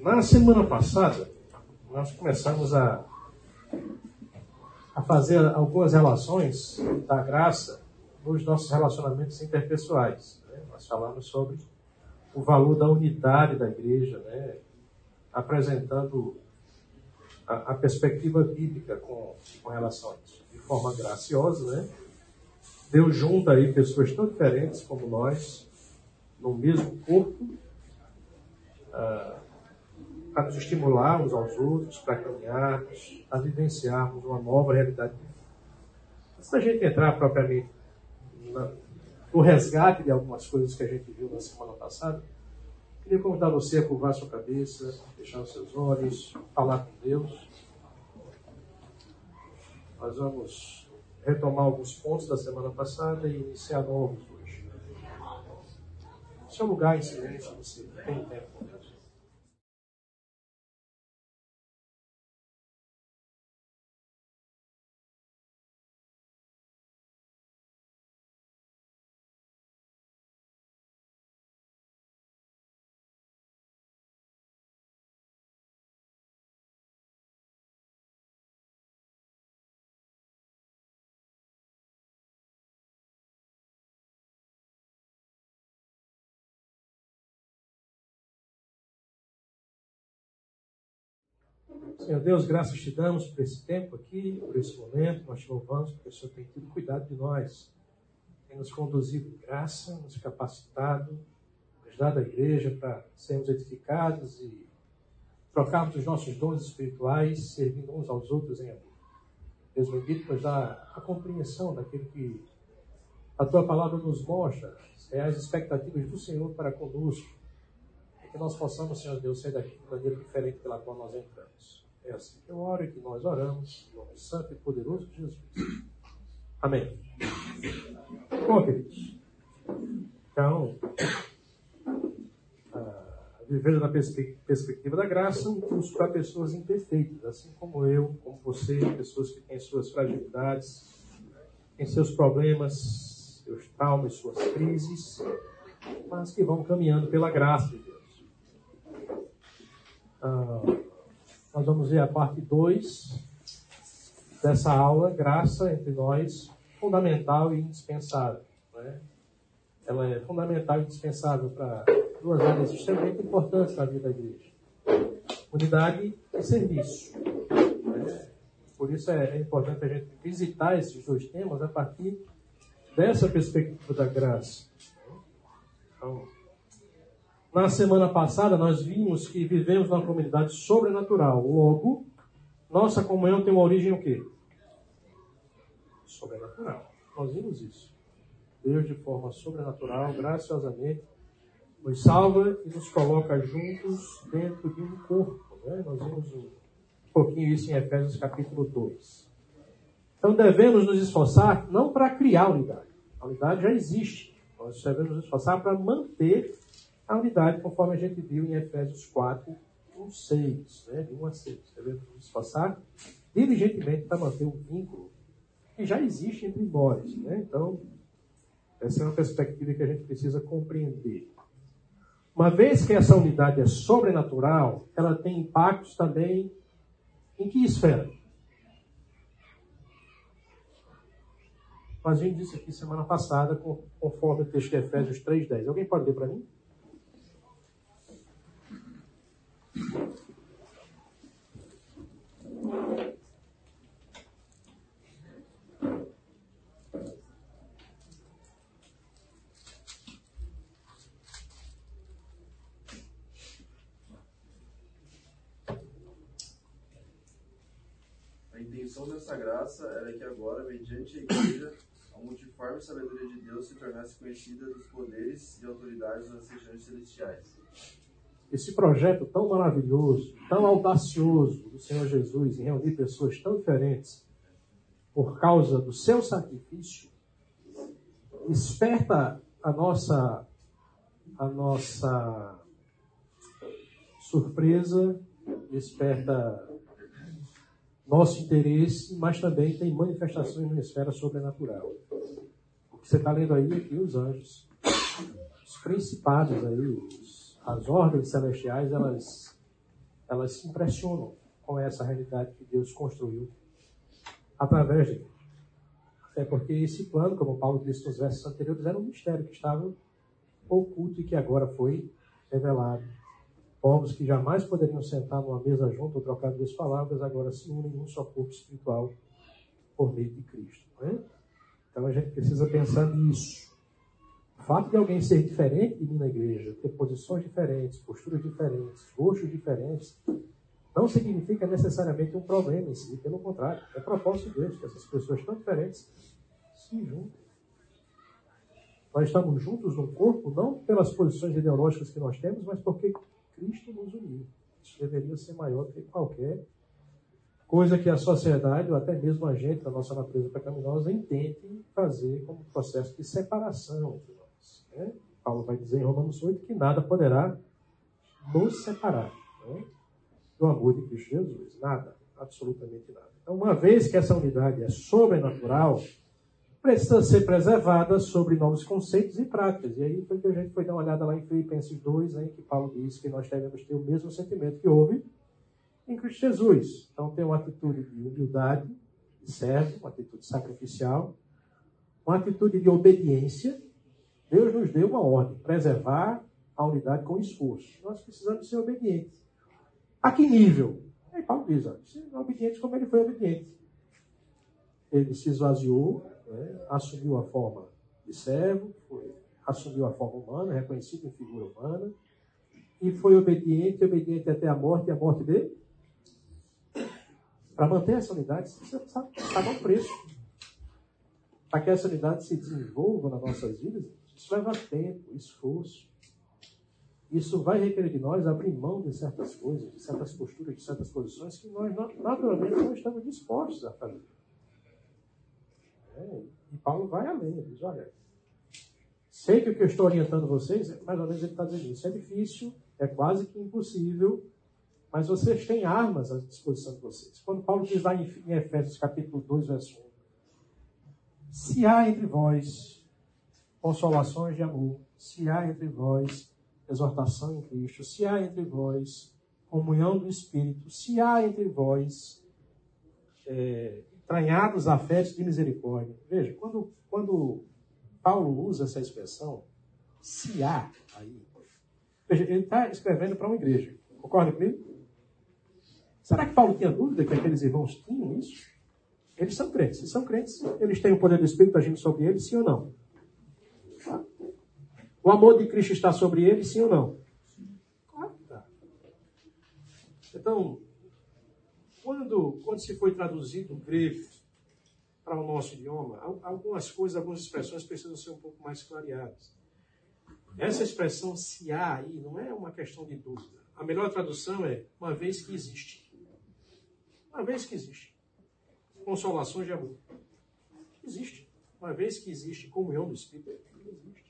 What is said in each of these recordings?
Na semana passada, nós começamos a fazer algumas relações da graça nos nossos relacionamentos interpessoais. Né? Nós falamos sobre o valor da unidade da igreja, né? Apresentando a perspectiva bíblica com relação a isso, de forma graciosa, né? Deus junta aí pessoas tão diferentes como nós, no mesmo corpo, para nos estimular uns aos outros, para caminharmos, para vivenciarmos uma nova realidade. Antes da gente entrar propriamente no resgate de algumas coisas que a gente viu na semana passada, queria convidar você a curvar sua cabeça, fechar os seus olhos, falar com Deus. Nós vamos retomar alguns pontos da semana passada e iniciar novos hoje. No seu lugar em silêncio, você tem tempo com Deus. Senhor Deus, graças te damos por esse tempo aqui, por esse momento. Nós te louvamos porque o Senhor tem tido cuidado de nós. Tem nos conduzido em graça, nos capacitado, nos dado a igreja para sermos edificados e trocarmos os nossos dons espirituais, servindo uns aos outros em amor. Deus bendito, nos dá a compreensão daquilo que a Tua Palavra nos mostra, as expectativas do Senhor para conosco. Que nós possamos, Senhor Deus, sair daqui de maneira diferente pela qual nós entramos. É assim que eu oro e que nós oramos, em nome santo e poderoso de Jesus. Amém. Bom, queridos, então, vivendo na perspectiva da graça, buscar pessoas imperfeitas, assim como eu, como você, pessoas que têm suas fragilidades, têm seus problemas, seus traumas, suas crises, mas que vão caminhando pela graça de Deus. Nós vamos ver a parte 2 dessa aula, graça entre nós, fundamental e indispensável, né? Ela é fundamental e indispensável para duas áreas extremamente importantes na vida da igreja: unidade e serviço, né? Por isso é importante a gente visitar esses dois temas a partir dessa perspectiva da graça. Então, na semana passada, nós vimos que vivemos numa comunidade sobrenatural. Logo, nossa comunhão tem uma origem o quê? Sobrenatural. Nós vimos isso. Deus, de forma sobrenatural, graciosamente, nos salva e nos coloca juntos dentro de um corpo, né? Nós vimos um pouquinho isso em Efésios capítulo 2. Então, devemos nos esforçar não para criar unidade. A unidade já existe. Nós devemos nos esforçar para manter a unidade, conforme a gente viu em Efésios 4, 1, 6, né? De 1 a 6. Devemos nos esforçar diligentemente para manter um vínculo que já existe entre nós, né? Então, essa é uma perspectiva que a gente precisa compreender. Uma vez que essa unidade é sobrenatural, ela tem impactos também em que esfera? Nós vimos isso aqui semana passada, conforme o texto de Efésios 3:10. Alguém pode ler para mim? A intenção dessa graça era que agora, mediante a igreja, a multiforme sabedoria de Deus se tornasse conhecida dos poderes e autoridades nas regiões celestiais. Esse projeto tão maravilhoso, tão audacioso do Senhor Jesus em reunir pessoas tão diferentes por causa do seu sacrifício, desperta a nossa surpresa, desperta nosso interesse, mas também tem manifestações na esfera sobrenatural. O que você está lendo aí é que os anjos, os principados aí, as ordens celestiais, elas elas se impressionam com essa realidade que Deus construiu através dele. Até porque esse plano, como Paulo disse nos versos anteriores, era um mistério que estava oculto e que agora foi revelado. Povos que jamais poderiam sentar numa mesa junto ou trocar duas palavras, agora se unem num só corpo espiritual por meio de Cristo. Né? Então a gente precisa pensar nisso. O fato de alguém ser diferente de mim na igreja, ter posições diferentes, posturas diferentes, gostos diferentes, não significa necessariamente um problema em si, pelo contrário. É propósito de Deus que essas pessoas tão diferentes se juntem. Nós estamos juntos no corpo, não pelas posições ideológicas que nós temos, mas porque Cristo nos uniu. Isso deveria ser maior do que qualquer coisa que a sociedade, ou até mesmo a gente, da nossa natureza pecaminosa, intente fazer como processo de separação entre nós. Né? Paulo vai dizer em Romanos 8 que nada poderá nos separar. Né? Do amor de Cristo Jesus. Nada, absolutamente nada. Então, uma vez que essa unidade é sobrenatural, precisa ser preservada sobre novos conceitos e práticas. E aí foi que a gente foi dar uma olhada lá em Filipenses 2, em que Paulo diz que nós devemos ter o mesmo sentimento que houve em Cristo Jesus. Então, tem uma atitude de humildade, de servo, uma atitude sacrificial, uma atitude de obediência. Deus nos deu uma ordem, preservar a unidade com esforço. Nós precisamos ser obedientes. A que nível? Aí Paulo diz, ó, obediente como ele foi obediente. Ele se esvaziou, né, assumiu a forma de servo, assumiu a forma humana, reconhecido em figura humana, e foi obediente até a morte dele. Para manter essa unidade, você sabe, pagar um preço. Para que essa unidade se desenvolva nas nossas vidas, isso leva tempo, esforço. Isso vai requerer de nós abrir mão de certas coisas, de certas posturas, de certas posições que nós, naturalmente, não estamos dispostos a fazer. E Paulo vai além, ele diz, olha, sei que o que eu estou orientando vocês, mais ou menos ele está dizendo isso, é difícil, é quase que impossível, mas vocês têm armas à disposição de vocês. Quando Paulo diz lá em Efésios capítulo 2, verso 1, se há entre vós consolações de amor, se há entre vós exortação em Cristo, se há entre vós comunhão do Espírito, se há entre vós entranhados afetos de misericórdia. Veja, quando Paulo usa essa expressão, se há, aí, veja, ele está escrevendo para uma igreja. Concorda comigo? Será que Paulo tinha dúvida que aqueles irmãos tinham isso? Eles são crentes. Se são crentes, eles têm o poder do Espírito agindo sobre eles, sim ou não? O amor de Cristo está sobre ele, sim ou não? Claro que está. Então, quando se foi traduzido o grego para o nosso idioma, algumas coisas, algumas expressões precisam ser um pouco mais clareadas. Essa expressão se há aí não é uma questão de dúvida. A melhor tradução é uma vez que existe. Uma vez que existe. Consolações de amor. Existe. Uma vez que existe comunhão do Espírito, existe.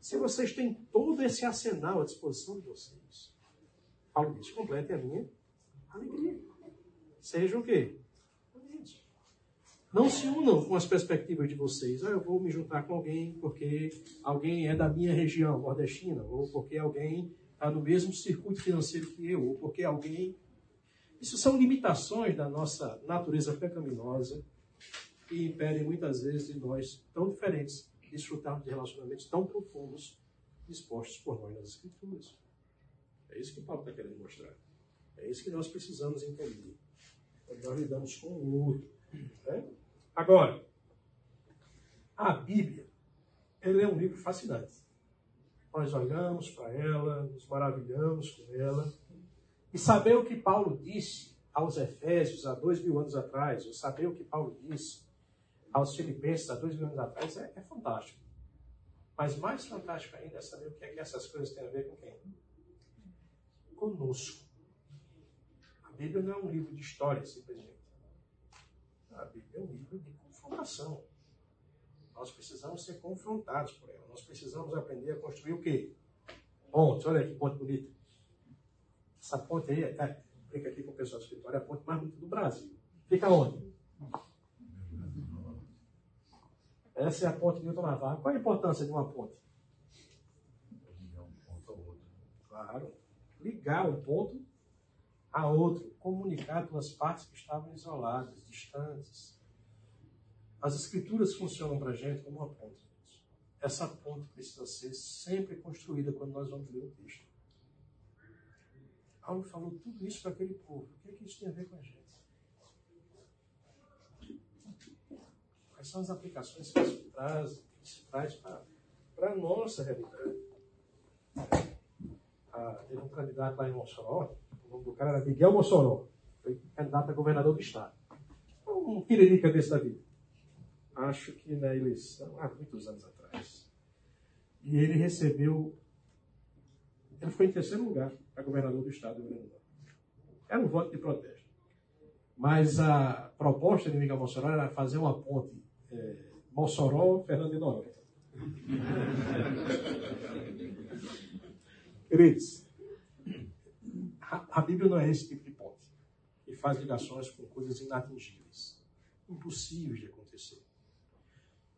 Se vocês têm todo esse arsenal à disposição de vocês, Paulo diz, completa a minha alegria. Sejam o quê? Não se unam com as perspectivas de vocês. Ah, eu vou me juntar com alguém porque alguém é da minha região, nordestina, ou porque alguém está no mesmo circuito financeiro que eu, ou porque alguém... Isso são limitações da nossa natureza pecaminosa que impedem muitas vezes de nós, tão diferentes, desfrutarmos de relacionamentos tão profundos dispostos por nós nas Escrituras. É isso que Paulo está querendo mostrar. É isso que nós precisamos entender. Quando nós lidamos com o outro. Né? Agora, a Bíblia, ela é um livro fascinante. Nós olhamos para ela, nos maravilhamos com ela. E saber o que Paulo disse aos Efésios há 2000 anos atrás, ou saber o que Paulo disse aos Filipenses há 2000 anos atrás é fantástico. Mas mais fantástico ainda é saber o que é que essas coisas têm a ver com quem? Conosco. A Bíblia não é um livro de história, simplesmente. A Bíblia é um livro de confrontação. Nós precisamos ser confrontados por ela. Nós precisamos aprender a construir o quê? Pontes. Olha que ponte bonita. Essa ponte aí, fica aqui com o pessoal do escritório, é a ponte mais bonita do Brasil. Fica onde? Essa é a ponte de Newton Navarro. Qual a importância de uma ponte? Ligar um ponto ao outro. Claro. Ligar um ponto a outro, comunicar duas partes que estavam isoladas, distantes. As escrituras funcionam para a gente como uma ponte. Essa ponte precisa ser sempre construída quando nós vamos ler o texto. Paulo falou tudo isso para aquele povo. O que é que isso tem a ver com a gente? Quais são as aplicações que isso traz para a nossa realidade? Teve um candidato lá em Mossoró, o nome do cara era Miguel Mossoró, foi candidato a governador do estado. Um piririca desse da vida. Acho que na eleição, há muitos anos atrás. E ele recebeu... Ele ficou em terceiro lugar para governador do estado. Era um voto de protesto. Mas a proposta de Miguel Mossoró era fazer uma ponte Mossoró Fernandes Noronha. Queridos, a Bíblia não é esse tipo de ponte que faz ligações com coisas inatingíveis, impossíveis de acontecer.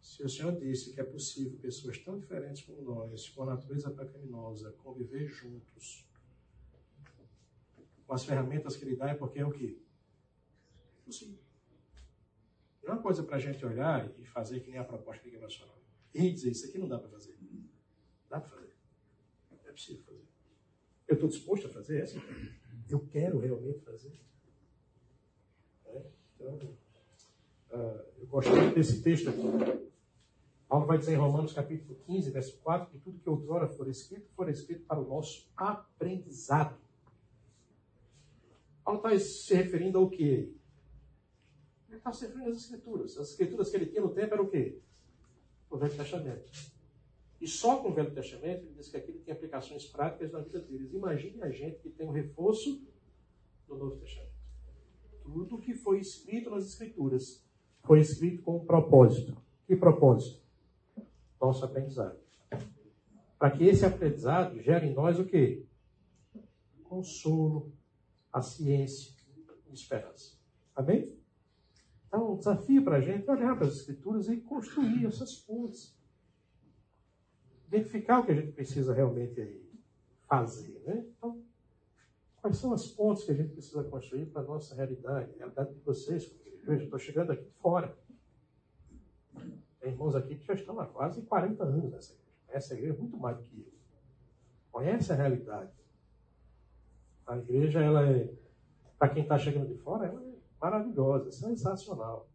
Se o Senhor disse que é possível pessoas tão diferentes como nós, com a natureza pecaminosa, conviver juntos com as ferramentas que Ele dá, é porque é o quê? Possível. Não é uma coisa para a gente olhar e fazer que nem a proposta de nacional e dizer isso aqui não dá para fazer. Dá para fazer. É possível fazer. Eu estou disposto a fazer essa? Eu quero realmente fazer. Então, eu gosto muito desse texto aqui. Paulo vai dizer em Romanos capítulo 15, verso 4, que tudo que outrora for escrito para o nosso aprendizado. Paulo está se referindo ao quê? Ele está se referindo às escrituras. As escrituras que ele tinha no tempo eram o quê? O Velho Testamento. E só com o Velho Testamento, ele diz que aquilo tem aplicações práticas na vida deles. Imagine a gente que tem um reforço do Novo Testamento. Tudo que foi escrito nas Escrituras foi escrito com um propósito. Que propósito? Nosso aprendizado. Para que esse aprendizado gere em nós o quê? Consolo, a ciência e esperança. Amém? Então, um desafio para a gente olhar para as Escrituras e construir essas pontes. Identificar o que a gente precisa realmente aí fazer. Né? Então, quais são as pontes que a gente precisa construir para a nossa realidade? A realidade de vocês. Veja, estou chegando aqui de fora. Tem irmãos aqui que já estão há quase 40 anos nessa igreja. Essa igreja é muito mais do que eu. Conhece a realidade. A igreja, ela é, para quem está chegando de fora, ela é maravilhosa, sensacional.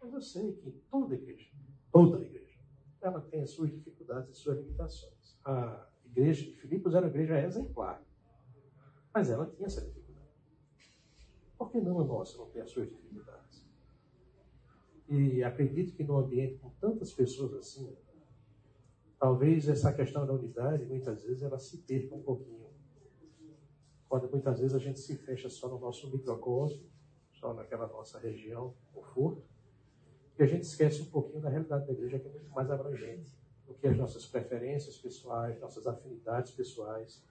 Mas eu sei que toda igreja, ela tem as suas dificuldades e suas limitações. A igreja de Filipos era uma igreja exemplar, mas ela tinha essa dificuldade. Por que não a nossa não tem as suas dificuldades? E acredito que num ambiente com tantas pessoas assim, talvez essa questão da unidade, muitas vezes, ela se perca um pouquinho. Quando muitas vezes a gente se fecha só no nosso microcosmo, só naquela nossa região, conforto, e a gente esquece um pouquinho da realidade da igreja, que é muito mais abrangente do que as nossas preferências pessoais, nossas afinidades pessoais.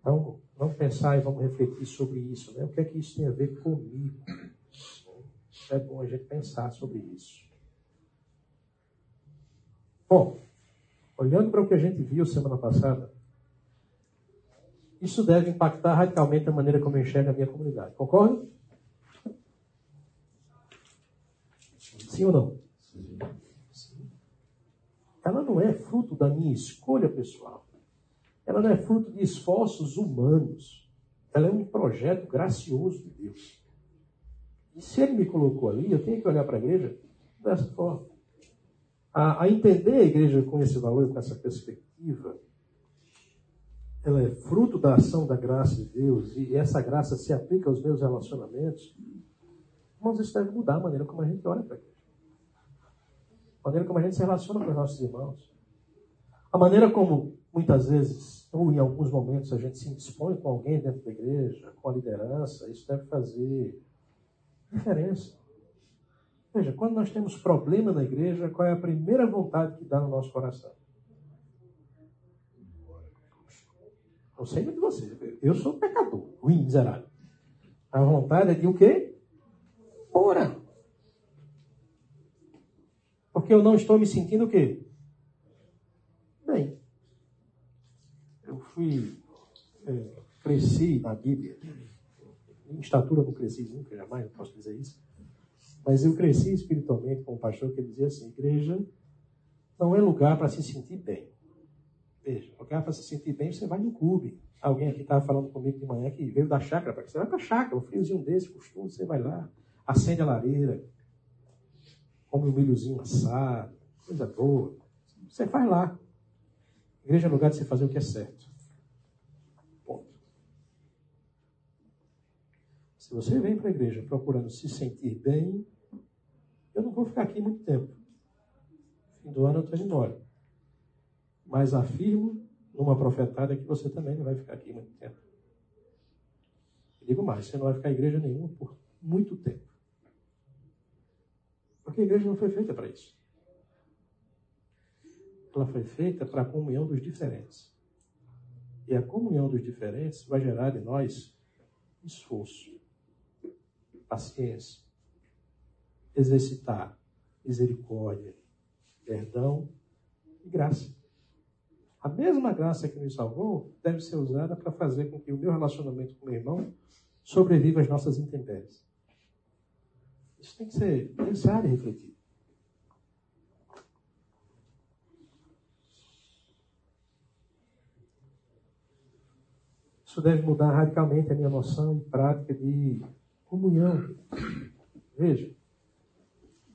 Então, vamos pensar e vamos refletir sobre isso, né? O que é que isso tem a ver comigo? É bom a gente pensar sobre isso. Bom, olhando para o que a gente viu semana passada, isso deve impactar radicalmente a maneira como eu enxergo a minha comunidade. Concorda? Sim ou não? Sim. Sim. Ela não é fruto da minha escolha pessoal. Ela não é fruto de esforços humanos. Ela é um projeto gracioso de Deus. E se Ele me colocou ali, eu tenho que olhar para a igreja dessa forma. A entender a igreja com esse valor, com essa perspectiva, ela é fruto da ação da graça de Deus, e essa graça se aplica aos meus relacionamentos, mas isso deve mudar a maneira como a gente olha para a igreja. A maneira como a gente se relaciona com os nossos irmãos. A maneira como, muitas vezes, ou em alguns momentos, a gente se dispõe com alguém dentro da igreja, com a liderança, isso deve fazer diferença. Veja, quando nós temos problema na igreja, qual é a primeira vontade que dá no nosso coração? Não sei de você, eu sou pecador, ruim, miserável. A vontade é de o quê? Ora. Porque eu não estou me sentindo o quê? Bem. Eu cresci na Bíblia. Em estatura eu não cresci nunca, jamais eu posso dizer isso. Mas eu cresci espiritualmente com um pastor que dizia assim: igreja não é lugar para se sentir bem. Veja, lugar para se sentir bem você vai no clube. Alguém aqui estava falando comigo de manhã que veio da chácara. Você vai para a chácara, um friozinho desse, costume, você vai lá, acende a lareira, come um milhozinho assado, coisa boa. Você faz lá. Igreja é lugar de você fazer o que é certo. Ponto. Se você vem para a igreja procurando se sentir bem, eu não vou ficar aqui muito tempo. Fim do ano eu estou indo embora. Mas afirmo, numa profetada, que você também não vai ficar aqui muito tempo. Eu digo mais, você não vai ficar em igreja nenhuma por muito tempo. Porque a igreja não foi feita para isso. Ela foi feita para a comunhão dos diferentes. E a comunhão dos diferentes vai gerar de nós esforço, paciência, exercitar misericórdia, perdão e graça. A mesma graça que nos salvou deve ser usada para fazer com que o meu relacionamento com o meu irmão sobreviva às nossas intempéries. Isso tem que ser pensado e refletido. Isso deve mudar radicalmente a minha noção e prática de comunhão. Veja,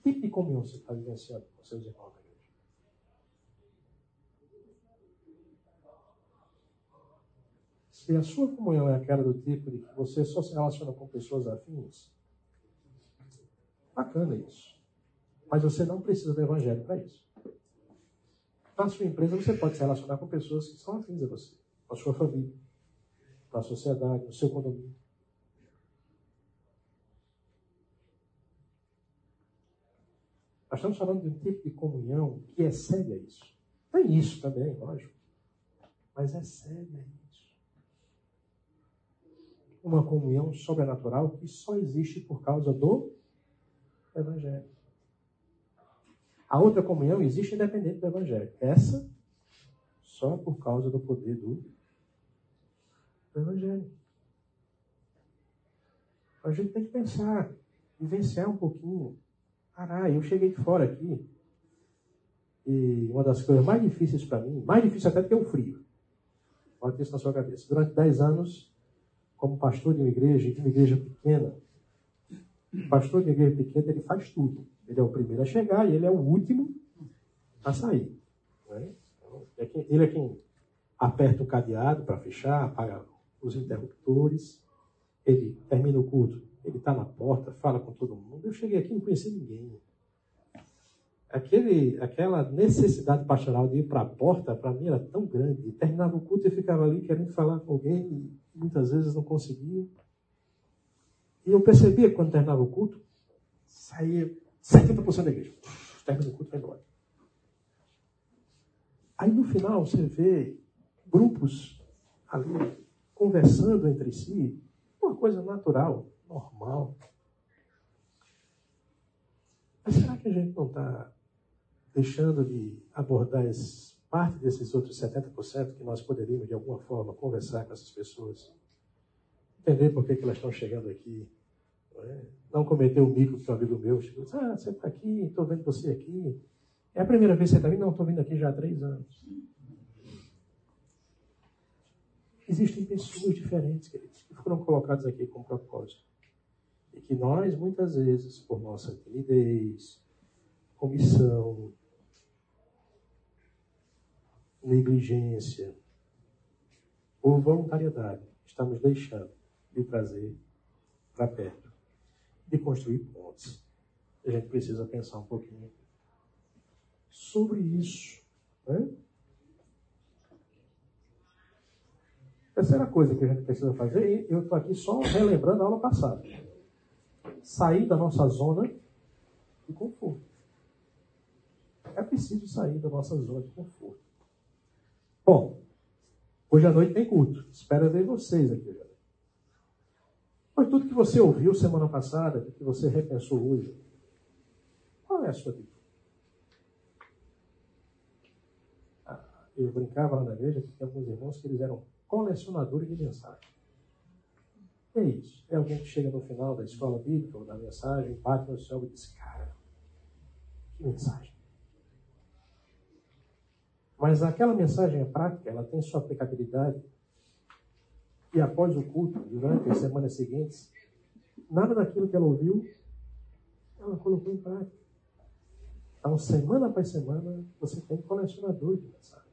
que tipo de comunhão você está vivenciando com seus irmãos? Se a sua comunhão é aquela do tipo de que você só se relaciona com pessoas afins, bacana isso. Mas você não precisa do evangelho para isso. Na sua empresa, você pode se relacionar com pessoas que são afins a você, com a sua família, com a sociedade, no seu condomínio. Nós estamos falando de um tipo de comunhão que é séria isso. Tem isso também, lógico. Mas é séria isso. Uma comunhão sobrenatural que só existe por causa do Evangelho. A outra comunhão existe independente do Evangelho. Essa só por causa do poder do Evangelho. A gente tem que pensar, vivenciar um pouquinho. Caralho, eu cheguei de fora aqui e uma das coisas mais difíceis para mim, mais difícil até do que o frio. Bota isso na sua cabeça. Durante 10 anos... como pastor de uma igreja, pequena, o pastor de uma igreja pequena, ele faz tudo. Ele é o primeiro a chegar e ele é o último a sair. Né? Então, ele é quem aperta o cadeado para fechar, apaga os interruptores, ele termina o culto, ele está na porta, fala com todo mundo. Eu cheguei aqui e não conheci ninguém. Aquela necessidade pastoral de ir para a porta, para mim, era tão grande. Terminava o culto e ficava ali querendo falar com alguém e muitas vezes não conseguia. E eu percebia que quando terminava o culto, saía 70% da igreja. Termina o culto e vai embora. Aí no final você vê grupos ali conversando entre si, uma coisa natural, normal. Mas será que a gente não está deixando de abordar parte desses outros 70% que nós poderíamos, de alguma forma, conversar com essas pessoas? Entender por que elas estão chegando aqui. Não cometer o mico que um amigo meu chegou e disse: ah, você está aqui, estou vendo você aqui. É a primeira vez que você está vindo? Não, estou vindo aqui já há 3 anos. Existem pessoas diferentes, queridos, que foram colocadas aqui com propósito. E que nós, muitas vezes, por nossa timidez, omissão, negligência ou voluntariedade, estamos deixando de trazer para perto, de construir pontes. A gente precisa pensar um pouquinho sobre isso. Né? Terceira coisa que a gente precisa fazer, eu estou aqui só relembrando a aula passada. Sair da nossa zona de conforto. É preciso sair da nossa zona de conforto. Bom, hoje à noite tem culto. Espero ver vocês aqui hoje à noite. Mas tudo que você ouviu semana passada, tudo que você repensou hoje, qual é a sua atitude? Eu brincava lá na igreja que tem alguns irmãos que eles eram colecionadores de mensagens. É isso. É alguém que chega no final da escola bíblica ou da mensagem, bate no céu e diz, cara, que mensagem. Mas aquela mensagem é prática, ela tem sua aplicabilidade. E após o culto, durante as semanas seguintes, nada daquilo que ela ouviu, ela colocou em prática. Então, semana após semana, você tem colecionador de mensagens.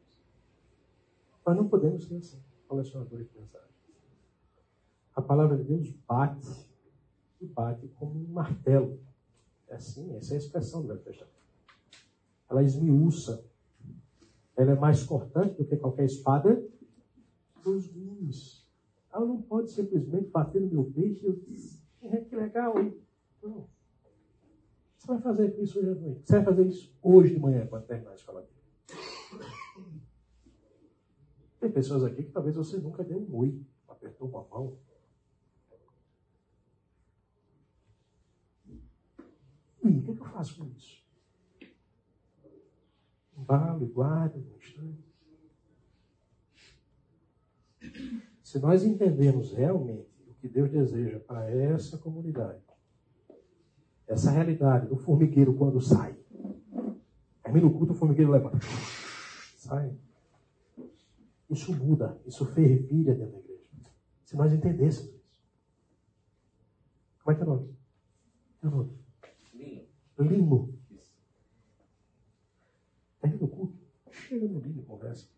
Mas não podemos ser assim, colecionadores de mensagens. A palavra de Deus bate, e bate como um martelo. É assim, essa é a expressão do Velho Testamento. Ela esmiuça. Ela é mais cortante do que qualquer espada dos gumes. Ela não pode simplesmente bater no meu peito e eu dizer, que legal, hein? Não. Você vai fazer isso hoje à noite. Você vai fazer isso hoje de manhã, quando terminar a escola. Tem pessoas aqui que talvez você nunca deu um oi, apertou uma mão. E o que eu faço com isso? Embalo e guardo um instante. Se nós entendermos realmente o que Deus deseja para essa comunidade, essa realidade do formigueiro quando sai, termina o culto, o formigueiro levanta, sai. Isso muda, isso fervilha dentro da igreja. Se nós entendêssemos isso. Como é que é o nome? Teu nome? Lino. Termina o culto, chega no Lino e conversa.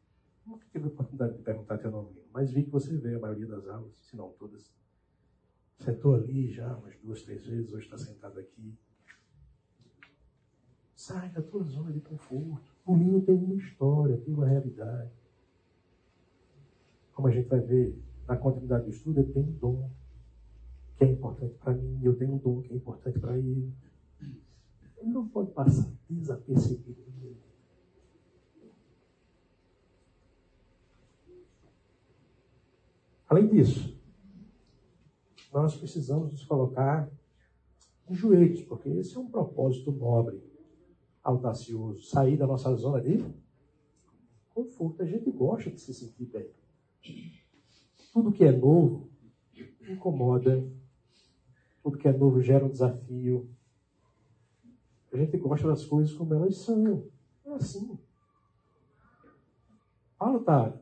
Nunca tive a oportunidade de perguntar teu nome, Lino, mas vi que você veio a maioria das aulas, se não todas. Sentou ali já umas 2, 3 vezes, hoje está sentado aqui. Sai da tua zona de conforto. O Lino tem uma história, tem uma realidade. Como a gente vai ver na continuidade do estudo, ele tem um dom que é importante para mim, eu tenho um dom que é importante para ele. Ele não pode passar desapercebido. Além disso, nós precisamos nos colocar em joelhos, porque esse é um propósito nobre, audacioso, sair da nossa zona de conforto. A gente gosta de se sentir bem. Tudo que é novo incomoda, tudo que é novo gera um desafio. A gente gosta das coisas como elas são. É assim. Paulo está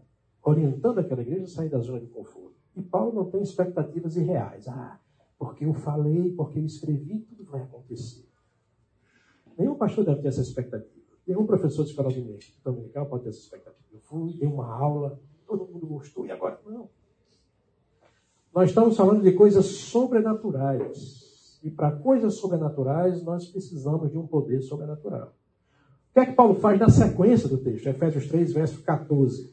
orientando aquela igreja a sair da zona de conforto. E Paulo não tem expectativas irreais. Ah, porque eu falei, porque eu escrevi, tudo vai acontecer. Nenhum pastor deve ter essa expectativa. Nenhum professor de escola dominical pode ter essa expectativa. Eu fui, dei uma aula, todo mundo gostou, e agora? Não. Nós estamos falando de coisas sobrenaturais. E para coisas sobrenaturais, nós precisamos de um poder sobrenatural. O que é que Paulo faz na sequência do texto? Efésios 3, verso 14.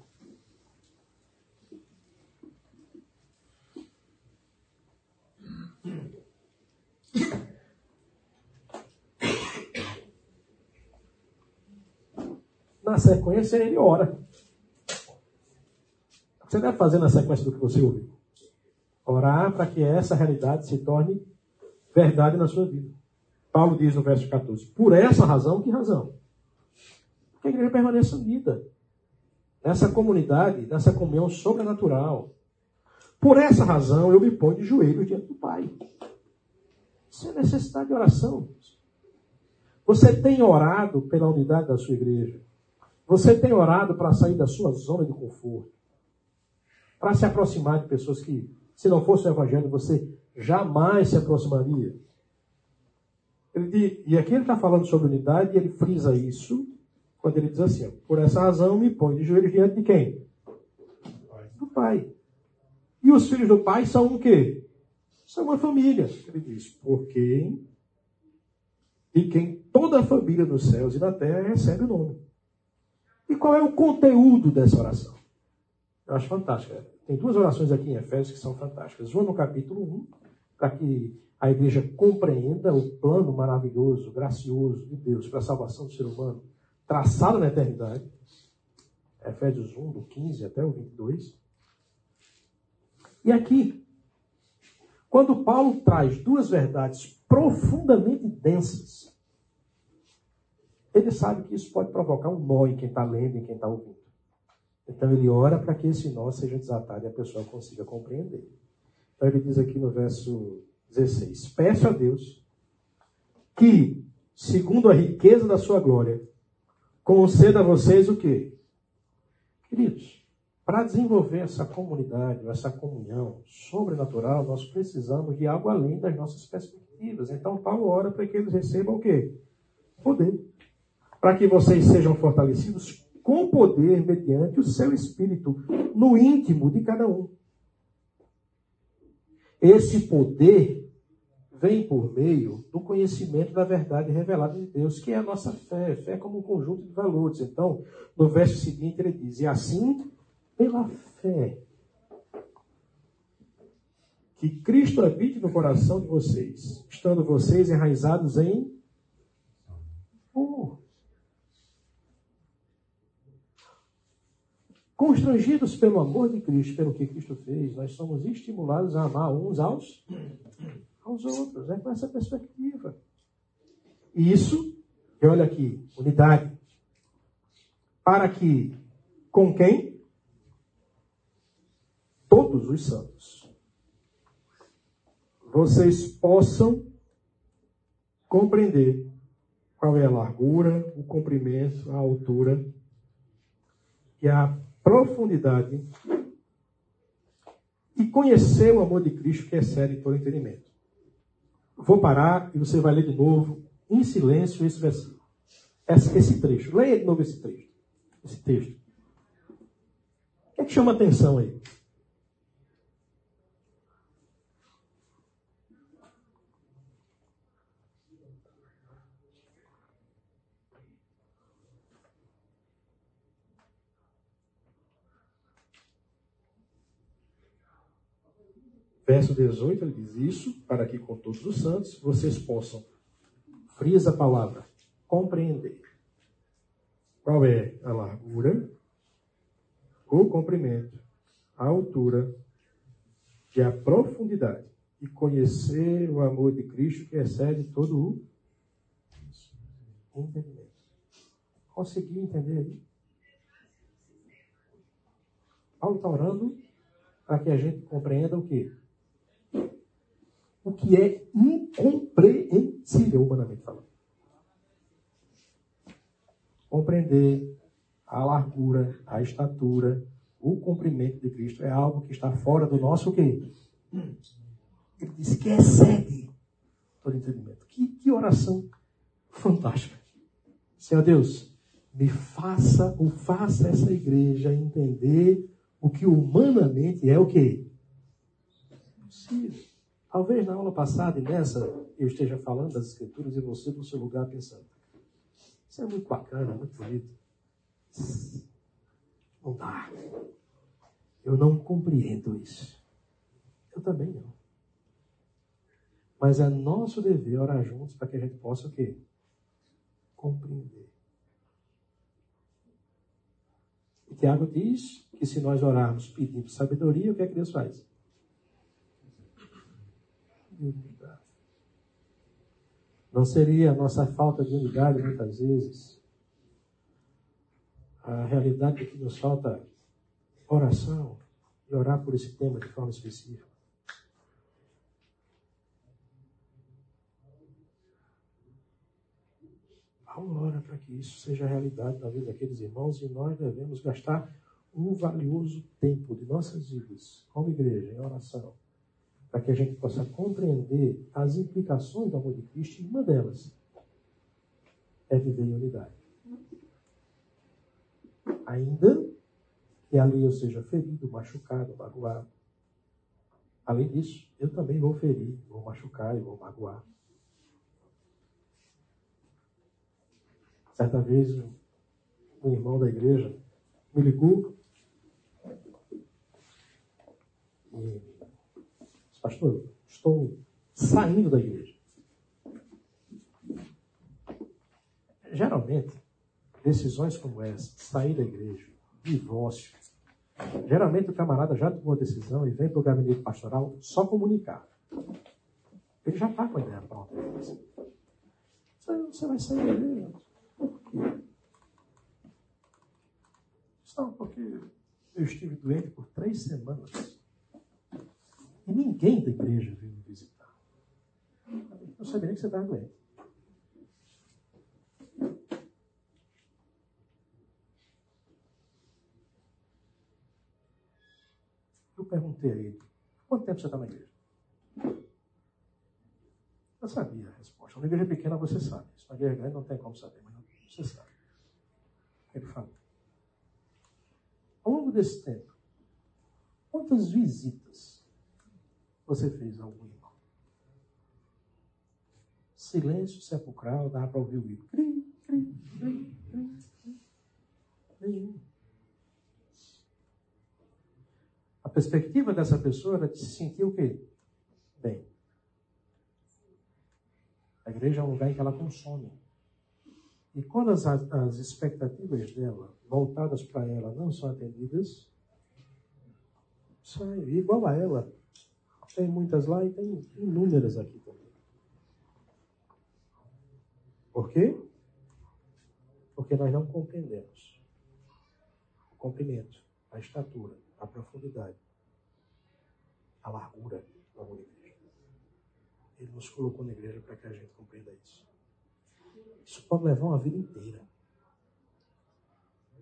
Na sequência, ele ora. O que você deve fazer na sequência do que você ouviu? Orar para que essa realidade se torne verdade na sua vida. Paulo diz no verso 14, por essa razão, que razão? Porque a igreja permanece unida nessa comunidade, nessa comunhão sobrenatural. Por essa razão, eu me ponho de joelhos diante do Pai. Isso é necessidade de oração. Você tem orado pela unidade da sua igreja. Você tem orado para sair da sua zona de conforto. Para se aproximar de pessoas que, se não fosse o evangelho, você jamais se aproximaria. Ele diz, e aqui ele está falando sobre unidade e ele frisa isso quando ele diz assim, ó, por essa razão me põe de joelhos diante de quem? Do Pai. E os filhos do Pai são o quê? São uma família. Ele diz, porque de quem toda a família dos céus e da terra recebe o nome. E qual é o conteúdo dessa oração? Eu acho fantástico, né? Tem 2 orações aqui em Efésios que são fantásticas. Uma no capítulo 1, para que a igreja compreenda o plano maravilhoso, gracioso de Deus para a salvação do ser humano, traçado na eternidade. Efésios 1, do 15 até o 22. E aqui, quando Paulo traz 2 verdades profundamente densas, ele sabe que isso pode provocar um nó em quem está lendo, em quem está ouvindo. Então ele ora para que esse nó seja desatado e a pessoa consiga compreender. Então ele diz aqui no verso 16: peço a Deus que, segundo a riqueza da sua glória, conceda a vocês o quê? Queridos, para desenvolver essa comunidade, essa comunhão sobrenatural, nós precisamos de algo além das nossas perspectivas. Então, Paulo ora para que eles recebam o quê? Poder. Para que vocês sejam fortalecidos com poder mediante o seu espírito, no íntimo de cada um. Esse poder vem por meio do conhecimento da verdade revelada de Deus, que é a nossa fé. Fé como um conjunto de valores. Então, no verso seguinte ele diz: e assim, pela fé, que Cristo habite no coração de vocês, estando vocês enraizados em amor, constrangidos pelo amor de Cristo, pelo que Cristo fez, nós somos estimulados a amar uns aos outros. É com essa perspectiva. E isso, e olha aqui, unidade. Para que, com quem? Todos os santos. Vocês possam compreender qual é a largura, o comprimento, a altura e a profundidade, e conhecer o amor de Cristo, que excede todo entendimento. Vou parar e você vai ler de novo, em silêncio, esse versículo. Esse trecho. Leia de novo esse trecho. Esse texto. O que é que chama atenção aí? Verso 18, ele diz isso, para que com todos os santos vocês possam, frisa a palavra, compreender qual é a largura, o comprimento, a altura e a profundidade, e conhecer o amor de Cristo, que excede todo o entendimento. Conseguiu entender aí? Paulo está orando para que a gente compreenda o quê? O que é incompreensível, humanamente falando. Compreender a largura, a estatura, o comprimento de Cristo é algo que está fora do nosso o quê? Ele disse que excede todo entendimento. Que oração fantástica. Senhor Deus, me faça ou faça essa igreja entender o que humanamente é o quê? Impossível. Talvez na aula passada e nessa eu esteja falando das escrituras e você no seu lugar pensando: isso é muito bacana, muito bonito. Não dá. Eu não compreendo isso. Eu também não. Mas é nosso dever orar juntos para que a gente possa o quê? Compreender. E Tiago diz que se nós orarmos pedindo sabedoria, o que é que Deus faz? Unidade. Não seria a nossa falta de unidade, muitas vezes, a realidade que nos falta oração, e orar por esse tema de forma específica? Paulo ora para que isso seja a realidade na vida daqueles irmãos, e nós devemos gastar um valioso tempo de nossas vidas, como igreja, em oração, para que a gente possa compreender as implicações do amor de Cristo, e uma delas é viver em unidade. Ainda que ali eu seja ferido, machucado, magoado. Além disso, eu também vou ferir, vou machucar e vou magoar. Certa vez, um irmão da igreja me ligou: pastor, estou saindo da igreja. Geralmente, decisões como essa, sair da igreja, divórcio, geralmente o camarada já tomou a decisão e vem para o gabinete pastoral só comunicar. Ele já está com a ideia para uma coisa. Você vai sair da igreja? Por quê? Só porque eu estive doente por 3 semanas. E ninguém da igreja veio me visitar. Não sabia nem que você estava doente. Eu perguntei a ele, quanto tempo você está na igreja? Eu sabia a resposta. Uma igreja pequena você sabe. Uma igreja grande não tem como saber, mas você sabe. Ele falou, ao longo desse tempo, quantas visitas você fez a algum irmão? Silêncio sepulcral, dava para ouvir o grito. Cri, cri, cri, cri, cri. Nenhum. A perspectiva dessa pessoa era de se sentir o quê? Bem. A igreja é um lugar em que ela consome. E quando as expectativas dela, voltadas para ela, não são atendidas, sai igual a ela. Tem muitas lá e tem inúmeras aqui também. Por quê? Porque nós não compreendemos o comprimento, a estatura, a profundidade, a largura da igreja. Ele nos colocou na igreja para que a gente compreenda isso. Isso pode levar uma vida inteira.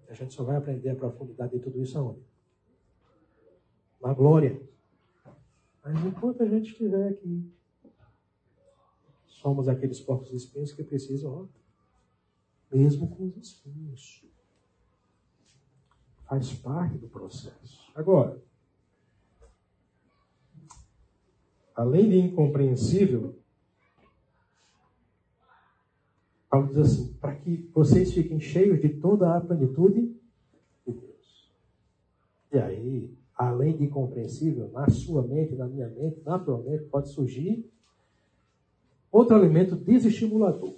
A gente só vai aprender a profundidade de tudo isso aonde? Na glória. Mas enquanto a gente estiver aqui, somos aqueles porcos espinhos que precisam, ó, mesmo com os espinhos. Faz parte do processo. Agora, além de incompreensível, Paulo diz assim, para que vocês fiquem cheios de toda a plenitude de Deus. E aí, além de incompreensível, na sua mente, na minha mente, naturalmente, pode surgir outro elemento desestimulador.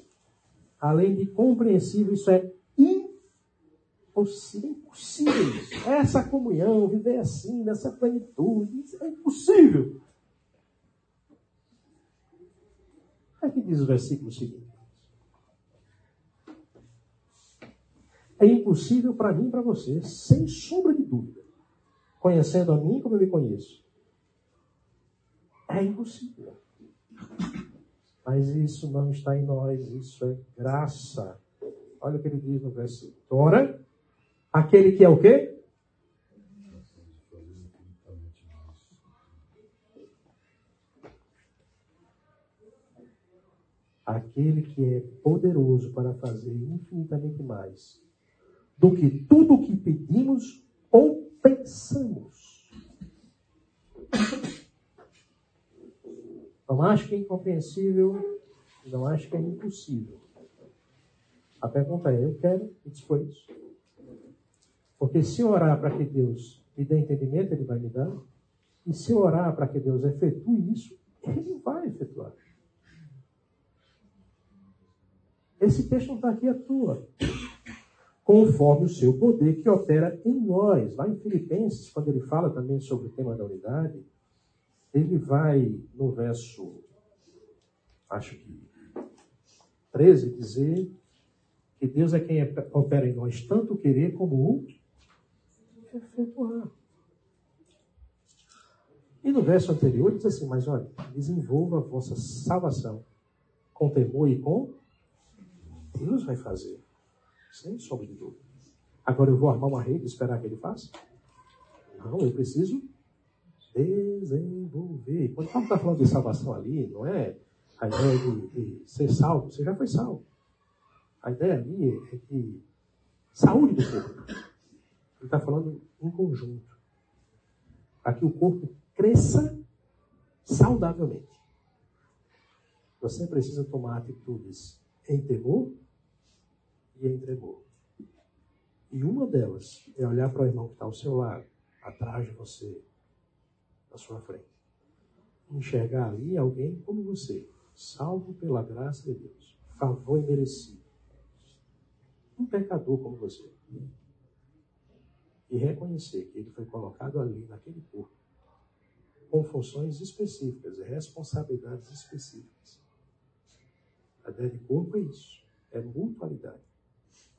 Além de compreensível, isso é impossível. Essa comunhão, viver assim, nessa plenitude, isso é impossível. É que diz o versículo seguinte. É impossível para mim e para você, sem sombra de dúvida. Conhecendo a mim como eu me conheço. É impossível. Mas isso não está em nós, isso é graça. Olha o que ele diz no versículo. Ora, aquele que é o quê? Aquele que é poderoso para fazer infinitamente mais do que tudo o que pedimos ou pensamos. Não acho que é incompreensível, não acho que é impossível. A pergunta é, eu quero me dispor isso. Porque se eu orar para que Deus me dê entendimento, Ele vai me dar. E se eu orar para que Deus efetue isso, Ele vai efetuar. Esse texto não está aqui à toa. Conforme o seu poder que opera em nós. Lá em Filipenses, quando ele fala também sobre o tema da unidade, ele vai no verso, acho que 13, dizer que Deus é quem opera em nós, tanto o querer como o efetuar. E no verso anterior ele diz assim, mas olha, desenvolva a vossa salvação com temor e com Deus vai fazer, sem sombra de dúvida. Agora eu vou armar uma rede e esperar que ele faça? Não, eu preciso desenvolver. Quando Paulo está falando de salvação ali, não é a ideia de ser salvo, você já foi salvo. A ideia ali é que saúde do corpo. Ele está falando em conjunto. Para que o corpo cresça saudavelmente. Você precisa tomar atitudes em temor e em tremor. E uma delas é olhar para o irmão que está ao seu lado, atrás de você, na sua frente. Enxergar ali alguém como você, salvo pela graça de Deus, favor imerecido. Um pecador como você. E reconhecer que ele foi colocado ali, naquele corpo, com funções específicas e responsabilidades específicas. A ideia de corpo é isso. É mutualidade.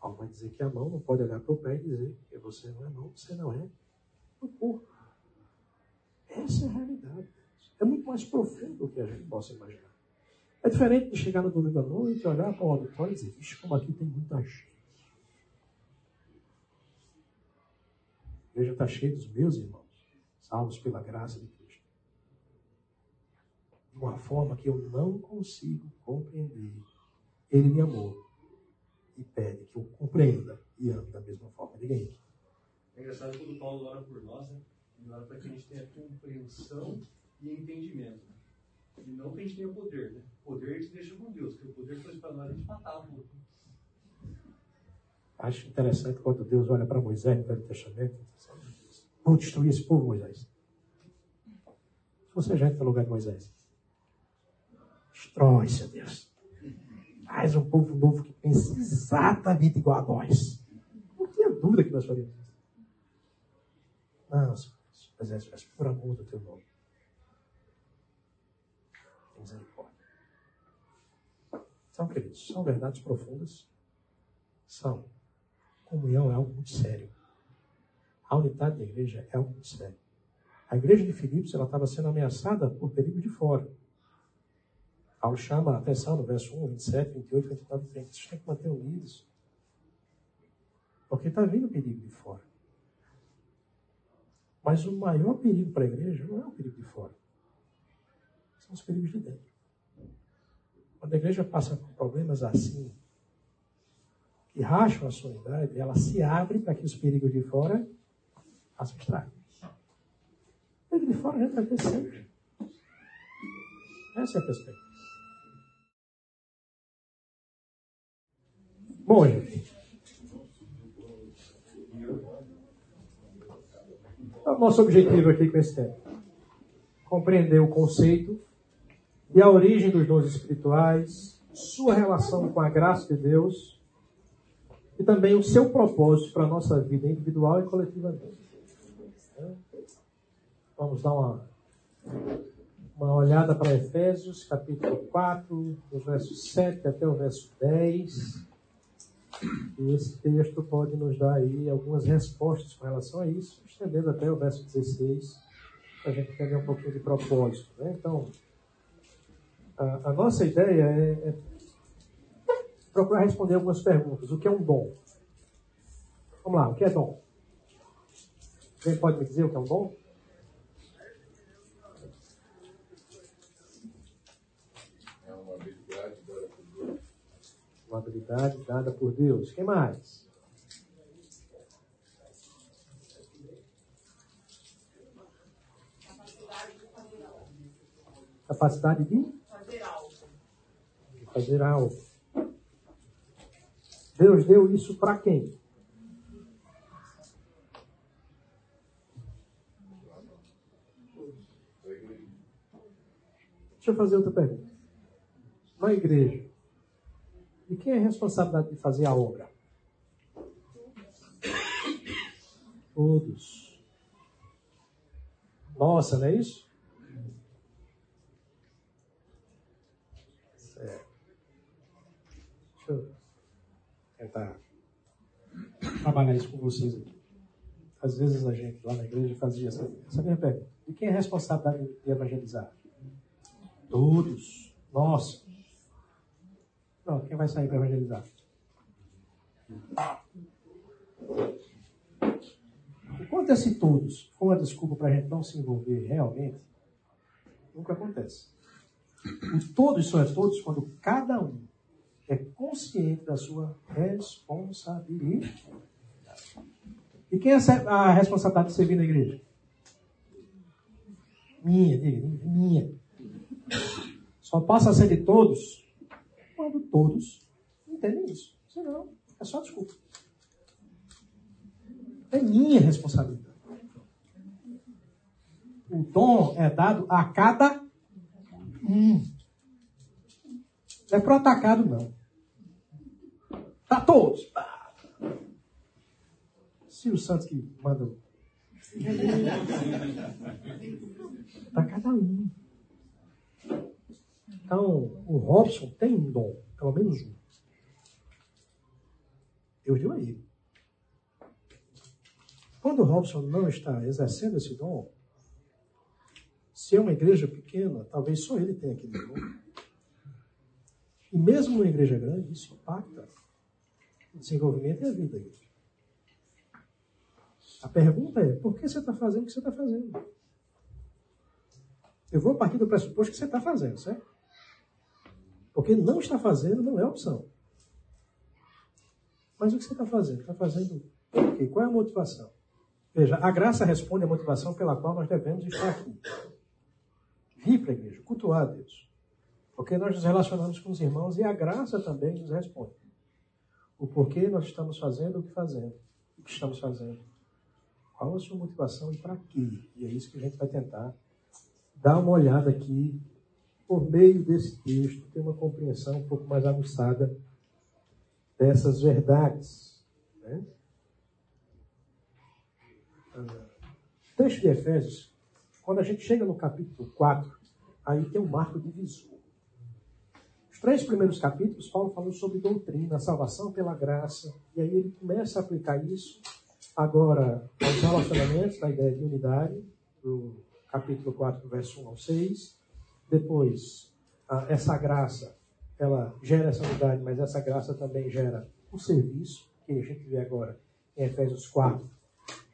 Alguém vai dizer que a mão não pode olhar para o pé e dizer que você não é mão, você não é o corpo. Essa é a realidade. É muito mais profundo do que a gente possa imaginar. É diferente de chegar no domingo à noite, olhar para o auditório e dizer, vixe, como aqui tem muita gente. A igreja está cheia dos meus irmãos, salvos pela graça de Cristo. De uma forma que eu não consigo compreender. Ele me amou e pede que eu compreenda e ame da mesma forma. Diga aí. É engraçado quando Paulo ora por nós, né? Ele ora para que a gente tenha compreensão e entendimento. E não que a gente tenha poder, né? O poder a gente deixa com Deus, porque o poder foi para nós, a gente matava o outro. Acho interessante quando Deus olha para Moisés no Velho Testamento. Vão destruir esse povo, Moisés. Se você já entra no lugar de Moisés, destrói, seu Deus. Faz um povo novo que pense exatamente igual a nós. Não tenha dúvida que nós faríamos isso. Não, Senhor Deus, Moisés, faz por amor do teu nome. Tem misericórdia. Então, queridos, são verdades profundas. São. Comunhão é algo muito sério. A unidade da igreja é algo muito sério. A igreja de Filipos, ela estava sendo ameaçada por perigo de fora. Paulo chama a atenção no verso 1, 27, 28, 29, 30. Vocês têm que manter unidos. Porque está vindo perigo de fora. Mas o maior perigo para a igreja não é o perigo de fora. São os perigos de dentro. Quando a igreja passa por problemas assim, e racham a sua unidade, ela se abre para que os perigos de fora façam estrago. O perigo de fora já está crescendo. Essa é a perspectiva. Bom, gente. É o nosso objetivo aqui com esse tempo. Compreender o conceito e a origem dos dons espirituais, sua relação com a graça de Deus, e também o seu propósito para a nossa vida individual e coletivamente. Vamos dar uma olhada para Efésios, capítulo 4, do verso 7 até o verso 10. E esse texto pode nos dar aí algumas respostas com relação a isso, estendendo até o verso 16, para a gente entender um pouquinho de propósito. Né? Então, a nossa ideia é procurar responder algumas perguntas. O que é um dom? Vamos lá, o que é dom? Alguém pode me dizer o que é um dom? É uma habilidade dada por Deus. Uma habilidade dada por Deus. Quem mais? Capacidade de? Fazer algo. De fazer algo. Deus deu isso para quem? Deixa eu fazer outra pergunta. Na igreja, de quem é a responsabilidade de fazer a obra? Todos. Nossa, não é isso? Certo. Deixa eu tentar trabalhar isso com vocês aqui. Às vezes a gente lá na igreja fazia essa minha pergunta. De quem é a responsabilidade de evangelizar? Todos. Nossa. Não, quem vai sair para evangelizar? Enquanto esse todos for uma desculpa para a gente não se envolver realmente, nunca acontece. O todos só é todos quando cada um é consciente da sua responsabilidade. E quem é a responsabilidade de servir na igreja? Minha. Só passa a ser de todos quando todos entendem isso. Senão, é só desculpa. É minha responsabilidade. O dom é dado a cada um. Não é pro atacado, não. Tá todos. Pá. Se o Santos que mandou. Tá cada um. Então, o Robson tem um dom, pelo menos um. Deus deu a ele. Quando o Robson não está exercendo esse dom, Se é uma igreja pequena, talvez só ele tenha aquele dom. E mesmo numa igreja grande, isso impacta o desenvolvimento e a vida da igreja. A pergunta é, por que você está fazendo o que você está fazendo? Eu vou partir do pressuposto que você está fazendo, certo? Porque não está fazendo não é opção. Mas o que você está fazendo? Está fazendo por quê? Qual é a motivação? Veja, a graça responde à motivação pela qual nós devemos estar aqui. Vir para a igreja, cultuar a Deus. Porque nós nos relacionamos com os irmãos e a graça também nos responde. O porquê nós estamos fazendo o que fazemos. O que estamos fazendo. Qual a sua motivação e para quê? E é isso que a gente vai tentar dar uma olhada aqui, por meio desse texto, ter uma compreensão um pouco mais aguçada dessas verdades. Né? O texto de Efésios, quando a gente chega no capítulo 4, aí tem um marco divisor. Os 3 primeiros capítulos, Paulo falou sobre doutrina, a salvação pela graça, e aí ele começa a aplicar isso agora aos relacionamentos, da ideia de unidade, do capítulo 4, verso 1 ao 6. Depois, essa graça, ela gera essa unidade, mas essa graça também gera o serviço, que a gente vê agora em Efésios 4,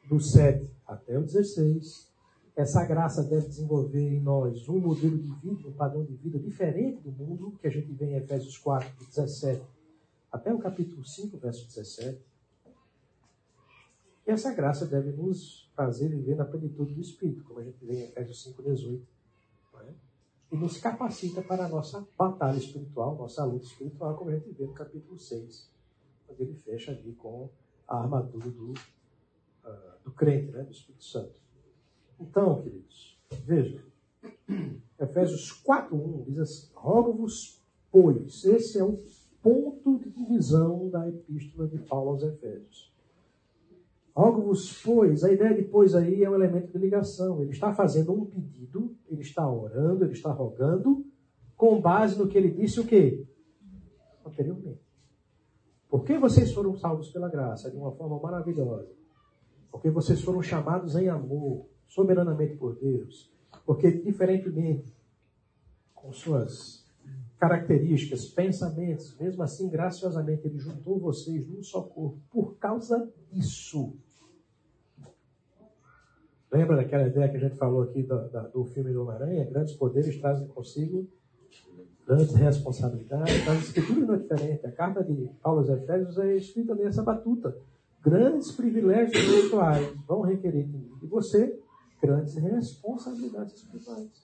do 7 até o 16. Essa graça deve desenvolver em nós um modelo de vida, um padrão de vida diferente do mundo, que a gente vê em Efésios 4, do 17 até o capítulo 5, verso 17. E essa graça deve nos fazer viver na plenitude do Espírito, como a gente vê em Efésios 5, 18. Não é? E nos capacita para a nossa batalha espiritual, nossa luta espiritual, como a gente vê no capítulo 6, quando ele fecha ali com a armadura do crente, né, do Espírito Santo. Então, queridos, vejam, Efésios 4:1 diz assim: rogo-vos, pois. Esse é um ponto de divisão da epístola de Paulo aos Efésios. Rogo-vos, pois. A ideia de pois aí é um elemento de ligação. Ele está fazendo um pedido, ele está orando, ele está rogando, com base no que ele disse o quê? Anteriormente. Porque vocês foram salvos pela graça, de uma forma maravilhosa. Porque vocês foram chamados em amor, soberanamente por Deus. Porque, diferentemente, com suas características, pensamentos, mesmo assim, graciosamente, Ele juntou vocês num só corpo. Por causa disso. Lembra daquela ideia que a gente falou aqui do filme do Homem-Aranha? Grandes poderes trazem consigo grandes responsabilidades. A escritura não é diferente. A carta de Paulo aos Efésios é escrita nessa batuta. Grandes privilégios espirituais vão requerer de você grandes responsabilidades espirituais.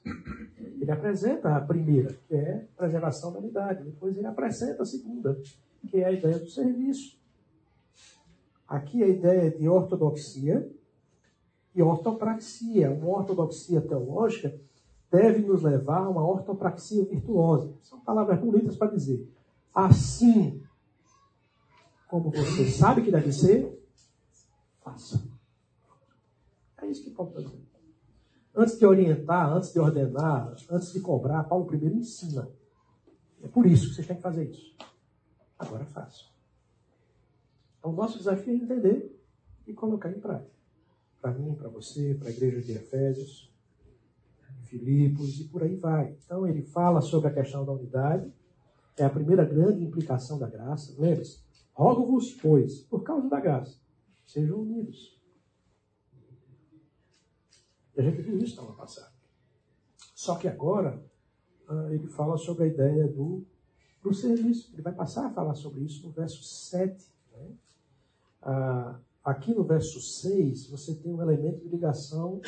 Ele apresenta a primeira, que é a preservação da unidade. Depois ele apresenta a segunda, que é a ideia do serviço. Aqui a ideia de ortodoxia e ortopraxia. Uma ortodoxia teológica deve nos levar a uma ortopraxia virtuosa. São palavras bonitas para dizer. Assim como você sabe que deve ser, faça. É isso que Paulo está dizendo. Antes de orientar, antes de ordenar, antes de cobrar, Paulo primeiro ensina. É por isso que vocês têm que fazer isso. Agora faça. Então, o nosso desafio é entender e colocar em prática. Para mim, para você, para a igreja de Efésios, Filipos e por aí vai. Então, ele fala sobre a questão da unidade. É a primeira grande implicação da graça. Lembre-se. Rogo-vos, pois, por causa da graça, sejam unidos. E a gente viu isso na semana passada. Só que agora, ele fala sobre a ideia do serviço. Ele vai passar a falar sobre isso no verso 7. Né? Aqui no verso 6, você tem um elemento de ligação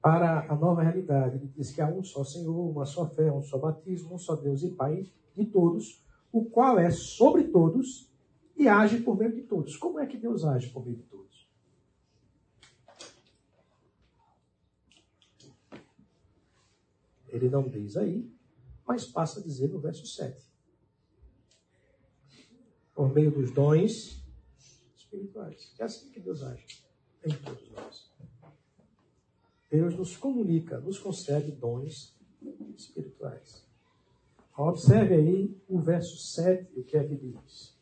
para a nova realidade. Ele diz que há um só Senhor, uma só fé, um só batismo, um só Deus e Pai de todos, o qual é sobre todos e age por meio de todos. Como é que Deus age por meio de todos? Ele não diz aí, mas passa a dizer no verso 7. Por meio dos dons espirituais. É assim que Deus age em todos nós. Deus nos comunica, nos concede dons espirituais. Observe aí o verso 7, o que é que diz.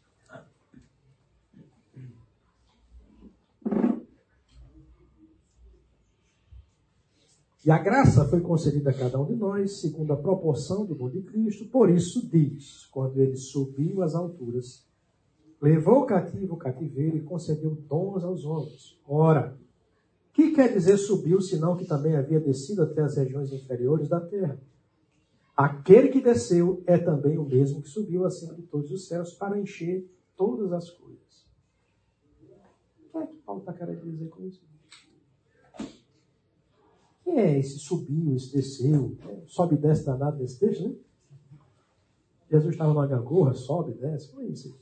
E a graça foi concedida a cada um de nós, segundo a proporção do dom de Cristo. Por isso diz, quando ele subiu às alturas, levou cativo o cativeiro e concedeu dons aos homens. Ora, o que quer dizer subiu, senão que também havia descido até as regiões inferiores da terra? Aquele que desceu é também o mesmo que subiu acima de todos os céus para encher todas as coisas. O que é que Paulo está querendo dizer com isso? Quem é esse subiu, esse desceu? Sobe e desce danado nesse texto, né? Jesus estava numa gangorra, sobe e desce. Como é isso?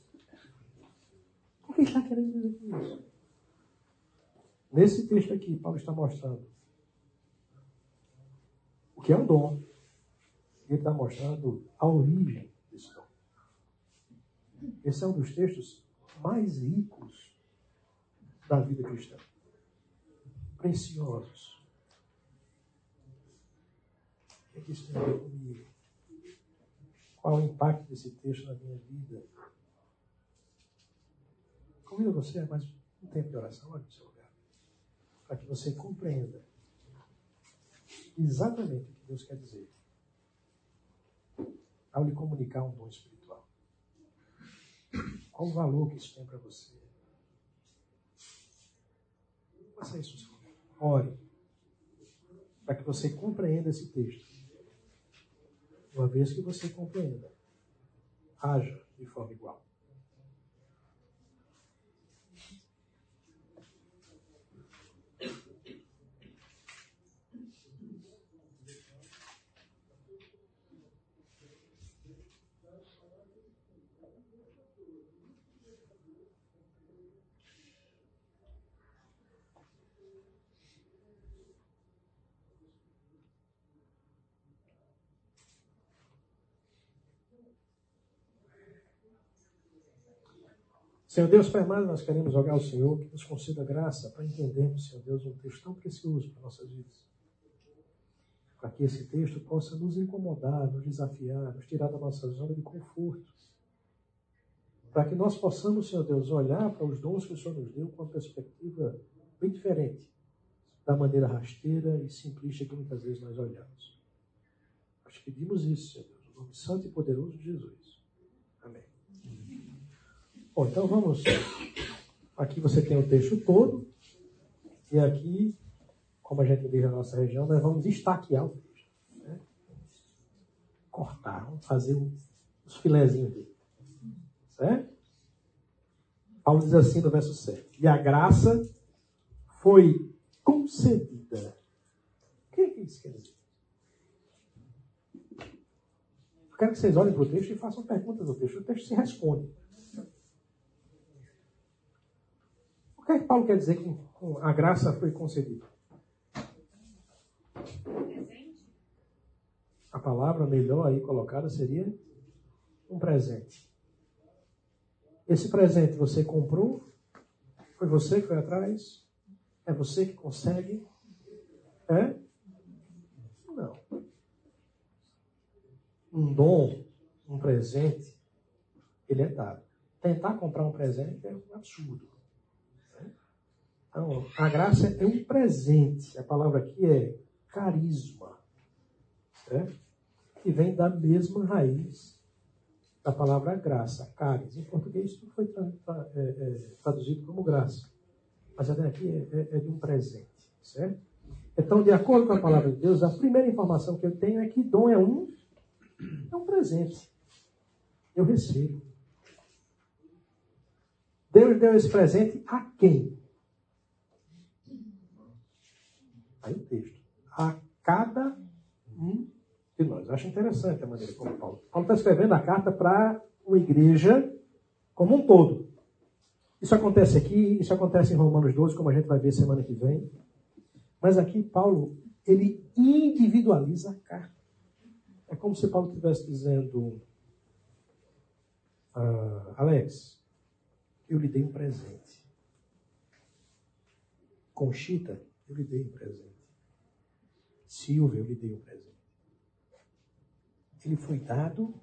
O que ele está querendo dizer com isso? Nesse texto aqui, Paulo está mostrando o que é um dom. Ele está mostrando a origem desse dom. Esse é um dos textos mais ricos da vida cristã. Preciosos. O que isso tem a ver comigo? Qual o impacto desse texto na minha vida? Convido você a mais um tempo de oração, olha no seu lugar, para que você compreenda exatamente o que Deus quer dizer ao lhe comunicar um dom espiritual. Qual o valor que isso tem para você? Faça isso no seu lugar. Ore, para que você compreenda esse texto. Uma vez que você compreenda, haja de forma igual. Senhor Deus, Pai amado, nós queremos rogar ao Senhor que nos conceda graça para entendermos, Senhor Deus, um texto tão precioso para nossas vidas. Para que esse texto possa nos incomodar, nos desafiar, nos tirar da nossa zona de conforto. Para que nós possamos, Senhor Deus, olhar para os dons que o Senhor nos deu com uma perspectiva bem diferente da maneira rasteira e simplista que muitas vezes nós olhamos. Nós pedimos isso, Senhor Deus, no nome santo e poderoso de Jesus. Amém. Bom, então vamos, aqui você tem o texto todo, e aqui, como a gente diz na nossa região, nós vamos estaquear o texto, né? Cortar, vamos fazer os filezinhos dele, certo? Paulo diz assim no verso 7, e a graça foi concedida. O que é que isso quer dizer? Eu quero que vocês olhem para o texto e façam perguntas do texto, o texto se responde. O que é que Paulo quer dizer que a graça foi concedida? Presente. A palavra melhor aí colocada seria um presente. Esse presente você comprou? Foi você que foi atrás? É você que consegue? É? Não. Um dom, um presente, ele é dado. Tentar comprar um presente é um absurdo. Então, a graça é um presente. A palavra aqui é carisma, certo? Que vem da mesma raiz da palavra graça, caris. Em português, tudo foi traduzido como graça. Mas a ideia aqui é de um presente, certo? Então, de acordo com a palavra de Deus, a primeira informação que eu tenho é que dom é um presente. Eu recebo. Deus deu esse presente a quem? Aí o texto. A cada um de nós. Eu acho interessante a maneira como Paulo está escrevendo a carta para a igreja como um todo. Isso acontece aqui, isso acontece em Romanos 12, como a gente vai ver semana que vem. Mas aqui Paulo, ele individualiza a carta. É como se Paulo estivesse dizendo, Alex, eu lhe dei um presente. Conchita, eu lhe dei um presente. Silvia, eu lhe dei um presente. Ele foi dado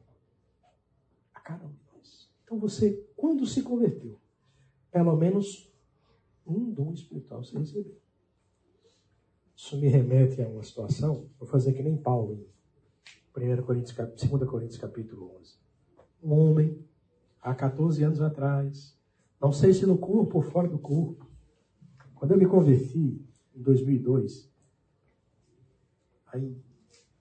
a cada um de nós. Então você, quando se converteu, pelo menos um dom espiritual você recebeu. Isso me remete a uma situação, vou fazer que nem Paulo, em 2 Coríntios capítulo 11. Um homem, há 14 anos atrás, não sei se no corpo ou fora do corpo, quando eu me converti em 2002, aí,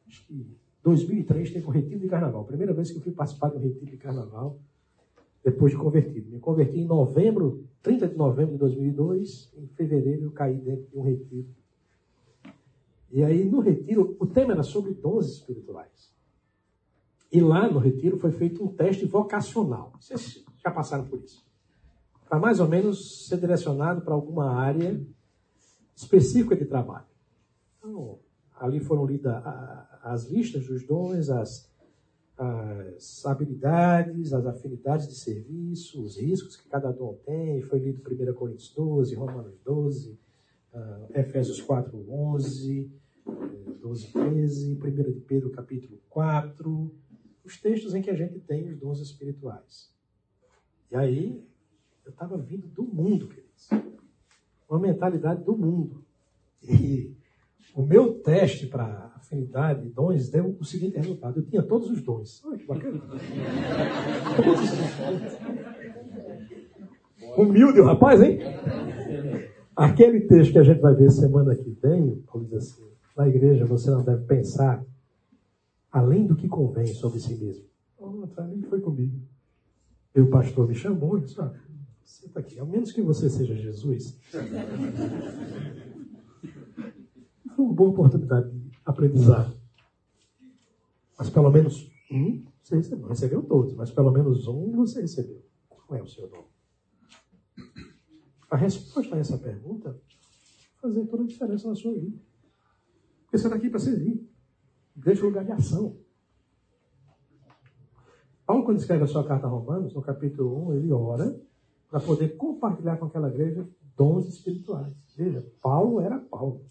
acho que 2003 teve um retiro de carnaval. Primeira vez que eu fui participar de um retiro de carnaval, depois de convertido. Me converti em 30 de novembro de 2002, em fevereiro eu caí dentro de um retiro. E aí, no retiro, o tema era sobre dons espirituais. E lá no retiro foi feito um teste vocacional. Vocês já passaram por isso. Para mais ou menos ser direcionado para alguma área específica de trabalho. Então, ali foram lidas as listas dos dons, as habilidades, as afinidades de serviço, os riscos que cada dom tem. Foi lido 1 Coríntios 12, Romanos 12, Efésios 4, 11, 12, 13, 1 de Pedro, capítulo 4, os textos em que a gente tem os dons espirituais. E aí, eu estava vindo do mundo, queridos. Uma mentalidade do mundo. E o meu teste para afinidade de dons deu o seguinte resultado. Eu tinha todos os dons. Olha que bacana. Todos os dons. Humilde o rapaz, hein? Aquele texto que a gente vai ver semana que vem, Paulo diz assim, na igreja você não deve pensar além do que convém sobre si mesmo. Oh, nem foi comigo. E o pastor me chamou e disse, senta aqui, ao menos que você seja Jesus. Foi uma boa oportunidade de aprendizado. Mas pelo menos um você recebeu. Não recebeu todos, mas pelo menos um você recebeu. Qual é o seu nome? A resposta a essa pergunta vai fazer toda a diferença na sua vida. Porque você está aqui para servir. Deixa o lugar de ação. Paulo, quando escreve a sua carta a Romanos, no capítulo 1, ele ora para poder compartilhar com aquela igreja dons espirituais. Veja, Paulo era Paulo.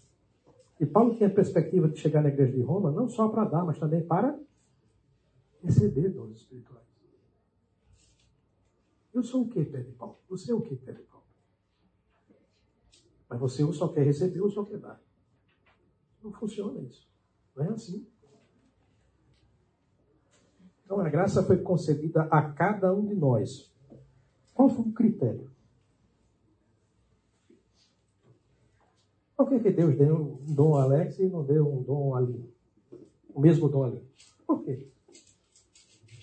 E Paulo tinha a perspectiva de chegar na igreja de Roma não só para dar, mas também para receber dons espirituais. Eu sou o quê, Pedro e Paulo? Você é o quê, Pedro e Paulo? Mas você ou só quer receber ou só quer dar. Não funciona isso. Não é assim. Então, a graça foi concedida a cada um de nós. Qual foi o critério? Por que Deus deu um dom a Alex e não deu um dom a Lino? O mesmo dom a Lino. Por quê?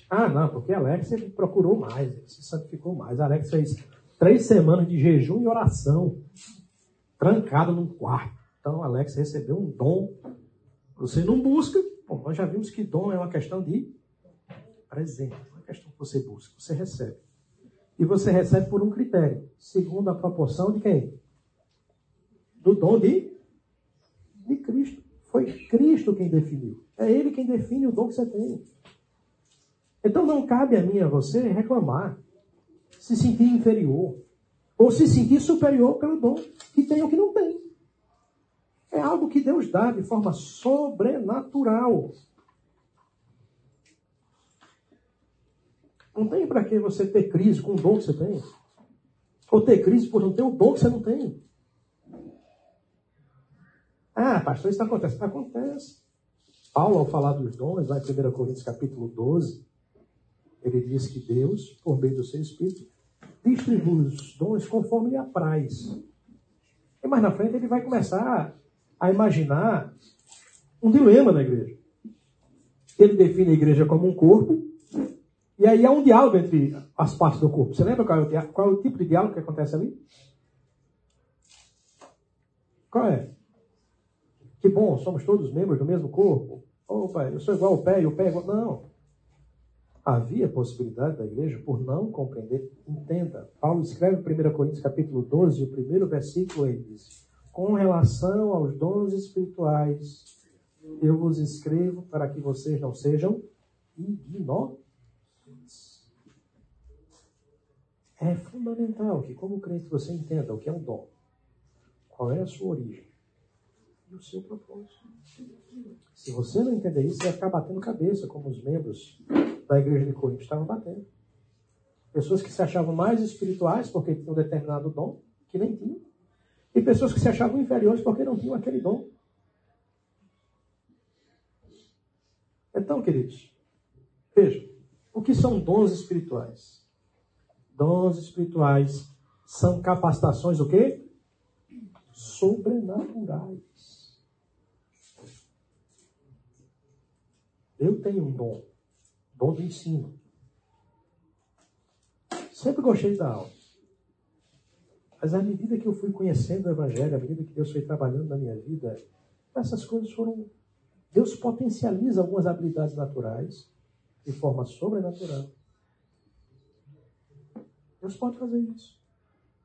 Ah, não, porque Alex ele procurou mais, ele se santificou mais. A Alex fez 3 semanas de jejum e oração. Trancado num quarto. Então, Alex recebeu um dom. Você não busca. Bom, nós já vimos que dom é uma questão de presente. Não é uma questão que você busca. Você recebe. E você recebe por um critério. Segundo a proporção de quem? Do dom de Cristo. Foi Cristo quem definiu. É Ele quem define o dom que você tem. Então, não cabe a mim e a você reclamar. Se sentir inferior. Ou se sentir superior pelo dom que tem ou que não tem. É algo que Deus dá de forma sobrenatural. Não tem para que você ter crise com o dom que você tem. Ou ter crise por não ter o dom que você não tem. Ah, pastor, isso acontece. Acontece. Paulo, ao falar dos dons, lá em 1 Coríntios capítulo 12, ele diz que Deus, por meio do seu Espírito, distribui os dons conforme lhe apraz. E mais na frente ele vai começar a imaginar um dilema na igreja. Ele define a igreja como um corpo, e aí há um diálogo entre as partes do corpo. Você lembra qual é o tipo de diálogo que acontece ali? Qual é? Que bom, somos todos membros do mesmo corpo. Opa, eu sou igual ao pé e o pé é igual... Não. Havia possibilidade da igreja por não compreender. Entenda, Paulo escreve em 1 Coríntios capítulo 12, o primeiro versículo, ele diz, com relação aos dons espirituais, eu vos escrevo para que vocês não sejam ignorantes. É fundamental que, como crente, você entenda o que é um dom, qual é a sua origem e o seu propósito. Se você não entender isso, você vai ficar batendo cabeça, como os membros da igreja de Corinto estavam batendo. Pessoas que se achavam mais espirituais porque tinham determinado dom, que nem tinham. E pessoas que se achavam inferiores porque não tinham aquele dom, Então, queridos, veja, o que são dons espirituais? Dons espirituais são capacitações o quê? Sobrenaturais. Eu tenho um dom do ensino. Sempre gostei da aula. Mas à medida que eu fui conhecendo o Evangelho, à medida que Deus foi trabalhando na minha vida, essas coisas foram... Deus potencializa algumas habilidades naturais de forma sobrenatural. Deus pode fazer isso.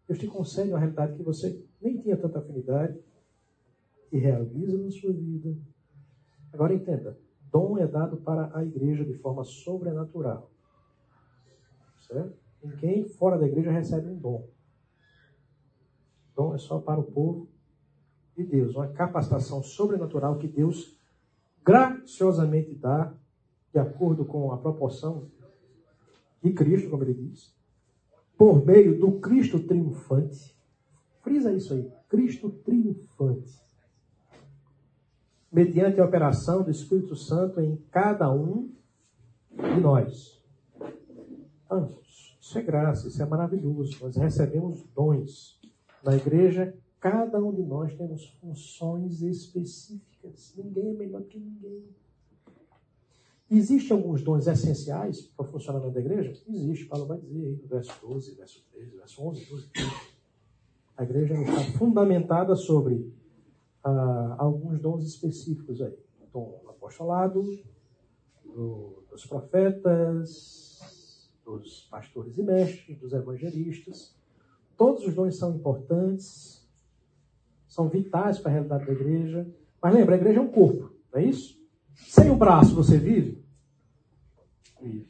Deus te concede uma realidade que você nem tinha tanta afinidade e realiza na sua vida. Agora entenda, dom é dado para a igreja de forma sobrenatural. Certo? Ninguém fora da igreja recebe um dom. Dom é só para o povo de Deus. Uma capacitação sobrenatural que Deus graciosamente dá de acordo com a proporção de Cristo, como ele diz. Por meio do Cristo triunfante. Frisa isso aí. Cristo triunfante. Mediante a operação do Espírito Santo em cada um de nós. Ambos. Isso é graça, isso é maravilhoso. Nós recebemos dons. Na igreja, cada um de nós temos funções específicas. Ninguém é melhor que ninguém. Existem alguns dons essenciais para o funcionamento da igreja? Existe, Paulo vai dizer aí no verso 12, verso 13, verso 11, 12. A igreja está fundamentada sobre alguns dons específicos aí. O dom do apostolado, dos profetas, dos pastores e mestres, dos evangelistas. Todos os dons são importantes, são vitais para a realidade da igreja. Mas lembra, a igreja é um corpo, não é isso? Sem o braço você vive? Vive.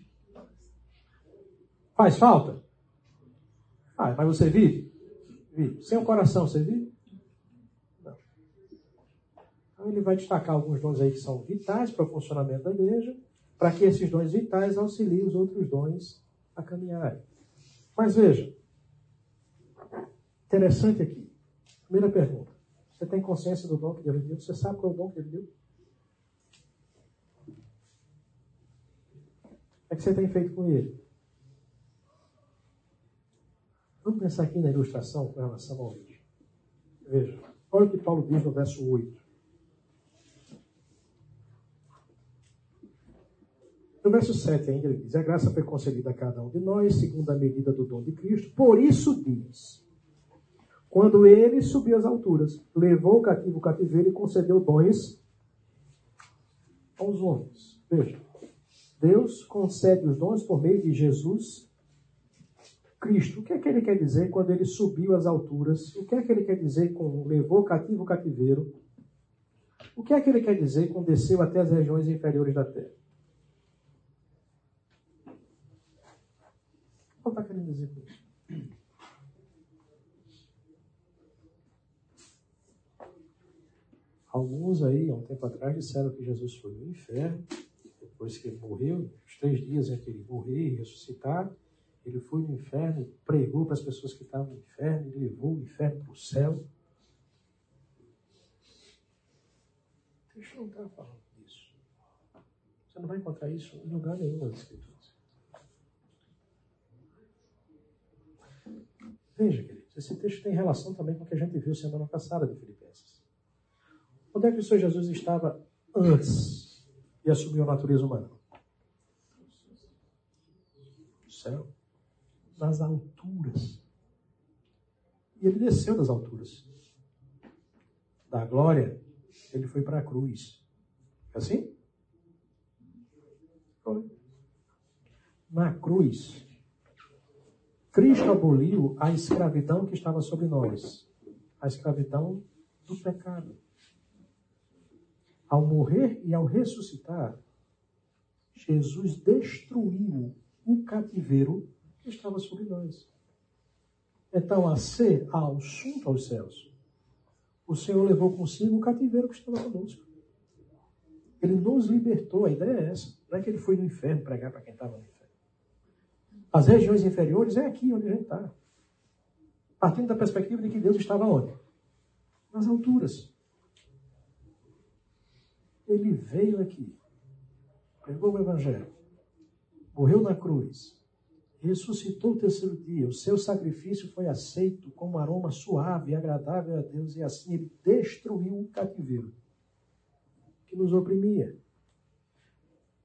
Faz falta? Faz, mas você vive? Vive. Sem o coração você vive? Não. Então ele vai destacar alguns dons aí que são vitais para o funcionamento da igreja, para que esses dons vitais auxiliem os outros dons a caminharem. Mas veja, interessante aqui. Primeira pergunta. Você tem consciência do dom que Deus deu? Você sabe qual é o dom que Ele deu? O que você tem feito com ele? Vamos pensar aqui na ilustração com relação ao vídeo. Veja, olha o que Paulo diz no verso 8. No verso 7 ainda ele diz, a graça foi concedida a cada um de nós, segundo a medida do dom de Cristo. Por isso diz, quando ele subiu às alturas, levou o cativo ao cativeiro e concedeu dons aos homens. Veja. Deus concede os dons por meio de Jesus Cristo. O que é que ele quer dizer quando ele subiu às alturas? O que é que ele quer dizer com levou cativo o cativeiro? O que é que ele quer dizer com desceu até as regiões inferiores da terra? O que ele está querendo dizer com isso? Alguns aí, há um tempo atrás, disseram que Jesus foi no inferno. Depois que ele morreu, os 3 dias entre ele morrer e ressuscitar, ele foi no inferno, pregou para as pessoas que estavam no inferno, e levou o inferno para o céu. Deixa eu não estar falando disso. Você não vai encontrar isso em lugar nenhum nas Escrituras. Veja, queridos, esse texto tem relação também com o que a gente viu semana passada de Filipenses. Onde é que o Senhor Jesus estava antes e assumiu a natureza humana? No céu. Nas alturas. E ele desceu das alturas. Da glória, ele foi para a cruz. É assim? Foi. Na cruz, Cristo aboliu a escravidão que estava sobre nós. A escravidão do pecado. Ao morrer e ao ressuscitar, Jesus destruiu o cativeiro que estava sobre nós. Então, a ser assunto aos céus, o Senhor levou consigo o cativeiro que estava conosco. Ele nos libertou, a ideia é essa. Não é que ele foi no inferno pregar para quem estava no inferno. As regiões inferiores é aqui onde a gente está. Partindo da perspectiva de que Deus estava onde? Nas alturas. Ele veio aqui pregou o Evangelho, morreu na cruz, ressuscitou o terceiro dia, o seu sacrifício foi aceito como um aroma suave e agradável a Deus, e assim ele destruiu o cativeiro que nos oprimia.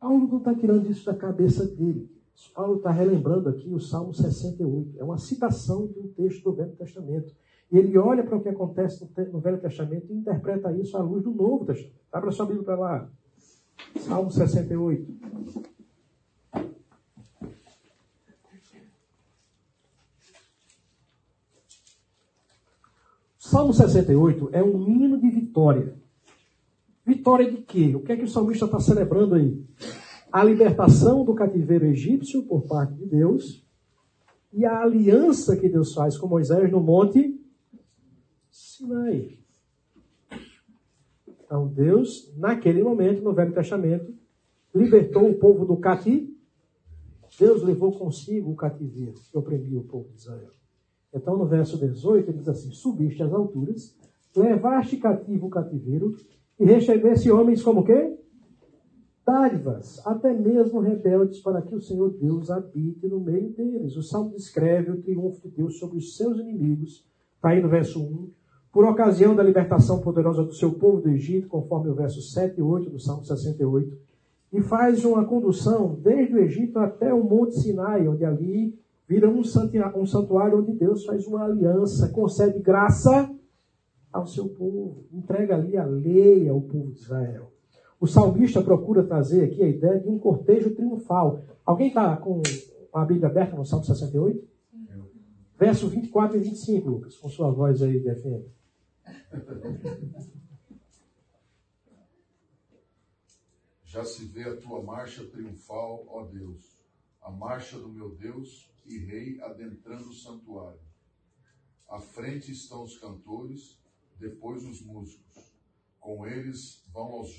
Paulo não está tirando isso da cabeça dele. Paulo está relembrando aqui o Salmo 68. É uma citação de um texto do Velho Testamento. E ele olha para o que acontece no Velho Testamento e interpreta isso à luz do Novo Testamento. Abra sua Bíblia para lá. Salmo 68. Salmo 68 é um hino de vitória. Vitória de quê? O que é que o salmista está celebrando aí? A libertação do cativeiro egípcio por parte de Deus e a aliança que Deus faz com Moisés no Monte Sinai. Então Deus, naquele momento, no Velho Testamento, libertou o povo do cativeiro. Deus levou consigo o cativeiro que oprimia o povo de Israel. Então no verso 18 ele diz assim: subiste às alturas, levaste cativo o cativeiro, e recebesse homens como quê? Dádivas, até mesmo rebeldes, para que o Senhor Deus habite no meio deles. O Salmo descreve o triunfo de Deus sobre os seus inimigos, está aí no verso 1, por ocasião da libertação poderosa do seu povo do Egito, conforme o verso 7 e 8 do Salmo 68, e faz uma condução desde o Egito até o Monte Sinai, onde ali vira um santuário onde Deus faz uma aliança, concede graça ao seu povo, entrega ali a lei ao povo de Israel. O salmista procura trazer aqui a ideia de um cortejo triunfal. Alguém está com a Bíblia aberta no Salmo 68? Verso 24 e 25, Lucas, com sua voz aí de FM. Já se vê a tua marcha triunfal, ó Deus, a marcha do meu Deus e Rei adentrando o santuário. À frente estão os cantores, depois os músicos. Com eles vão as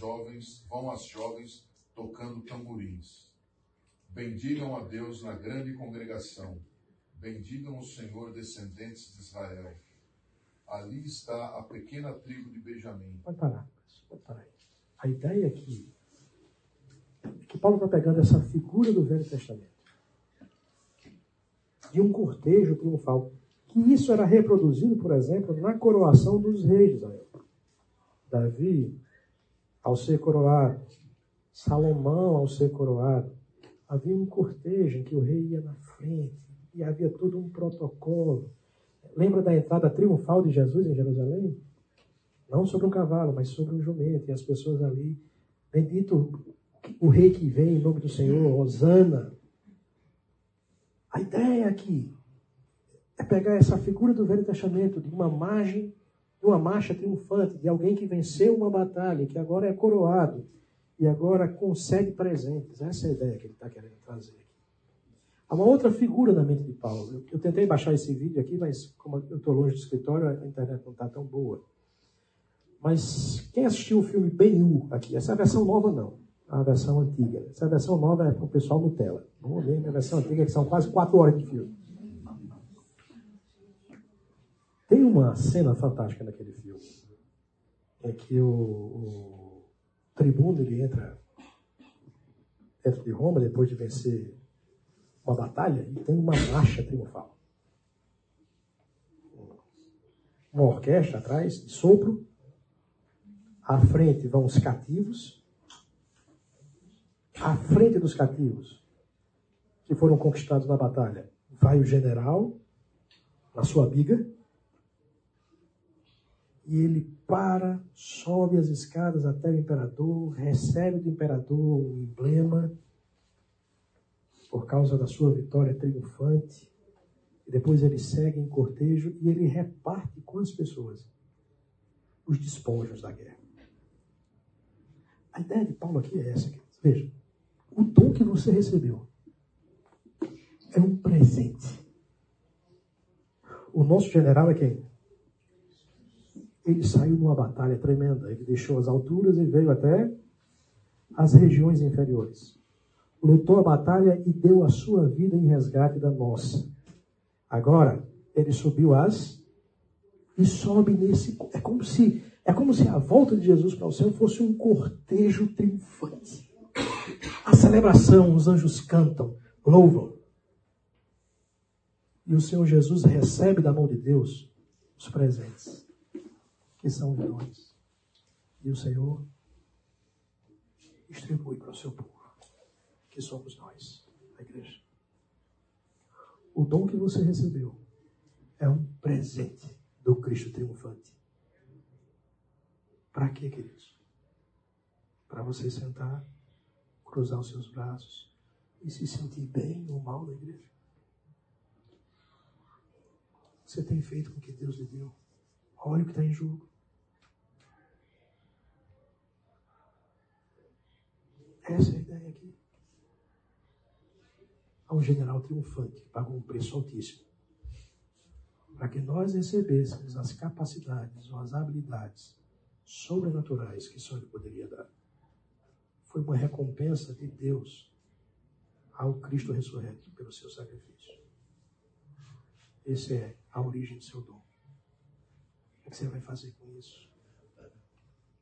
jovens tocando tamborins. Bendigam a Deus na grande congregação. Bendigam o Senhor, descendentes de Israel. Ali está a pequena tribo de Benjamim. Pode parar. A ideia aqui é que Paulo está pegando essa figura do Velho Testamento de um cortejo triunfal. E isso era reproduzido, por exemplo, na coroação dos reis de Israel. Davi, ao ser coroado, Salomão, ao ser coroado, havia um cortejo em que o rei ia na frente e havia todo um protocolo. Lembra da entrada triunfal de Jesus em Jerusalém? Não sobre um cavalo, mas sobre um jumento. E as pessoas ali, bendito o rei que vem em nome do Senhor, Hosana. A ideia aqui é pegar essa figura do Velho Testamento, de uma marcha triunfante, de alguém que venceu uma batalha, que agora é coroado e agora consegue presentes. Essa é a ideia que ele está querendo trazer. Há uma outra figura na mente de Paulo. Eu tentei baixar esse vídeo aqui, mas como eu estou longe do escritório, a internet não está tão boa. Mas quem assistiu o filme Ben-Hur aqui? Essa é a versão nova, não. A versão antiga. Essa versão nova é para o pessoal Nutella. Vamos ver a versão antiga, que são quase 4 horas de filme. Tem uma cena fantástica naquele filme. É que o tribuno, ele entra dentro de Roma depois de vencer uma batalha e tem uma marcha triunfal. Uma orquestra atrás, de sopro. À frente vão os cativos. À frente dos cativos que foram conquistados na batalha vai o general na sua biga. E ele para, sobe as escadas até o imperador, recebe do imperador o emblema por causa da sua vitória triunfante. E depois ele segue em cortejo e ele reparte com as pessoas os despojos da guerra. A ideia de Paulo aqui é essa. Veja, o dom que você recebeu é um presente. O nosso general é quem? Ele saiu numa batalha tremenda. Ele deixou as alturas e veio até as regiões inferiores. Lutou a batalha e deu a sua vida em resgate da nossa. Agora, ele subiu e sobe nesse... É como se a volta de Jesus para o céu fosse um cortejo triunfante. A celebração, os anjos cantam, louvam. E o Senhor Jesus recebe da mão de Deus os presentes, que são os dons. E o Senhor distribui para o seu povo, que somos nós, a igreja. O dom que você recebeu é um presente do Cristo triunfante. Para quê, queridos? Para você sentar, cruzar os seus braços e se sentir bem ou mal da igreja. Você tem feito com o que Deus lhe deu. Olha o que está em jogo. Essa é a ideia aqui. Há um general triunfante que pagou um preço altíssimo para que nós recebêssemos as capacidades ou as habilidades sobrenaturais que só ele poderia dar. Foi uma recompensa de Deus ao Cristo ressurreto pelo seu sacrifício. Essa é a origem do seu dom. O que você vai fazer com isso?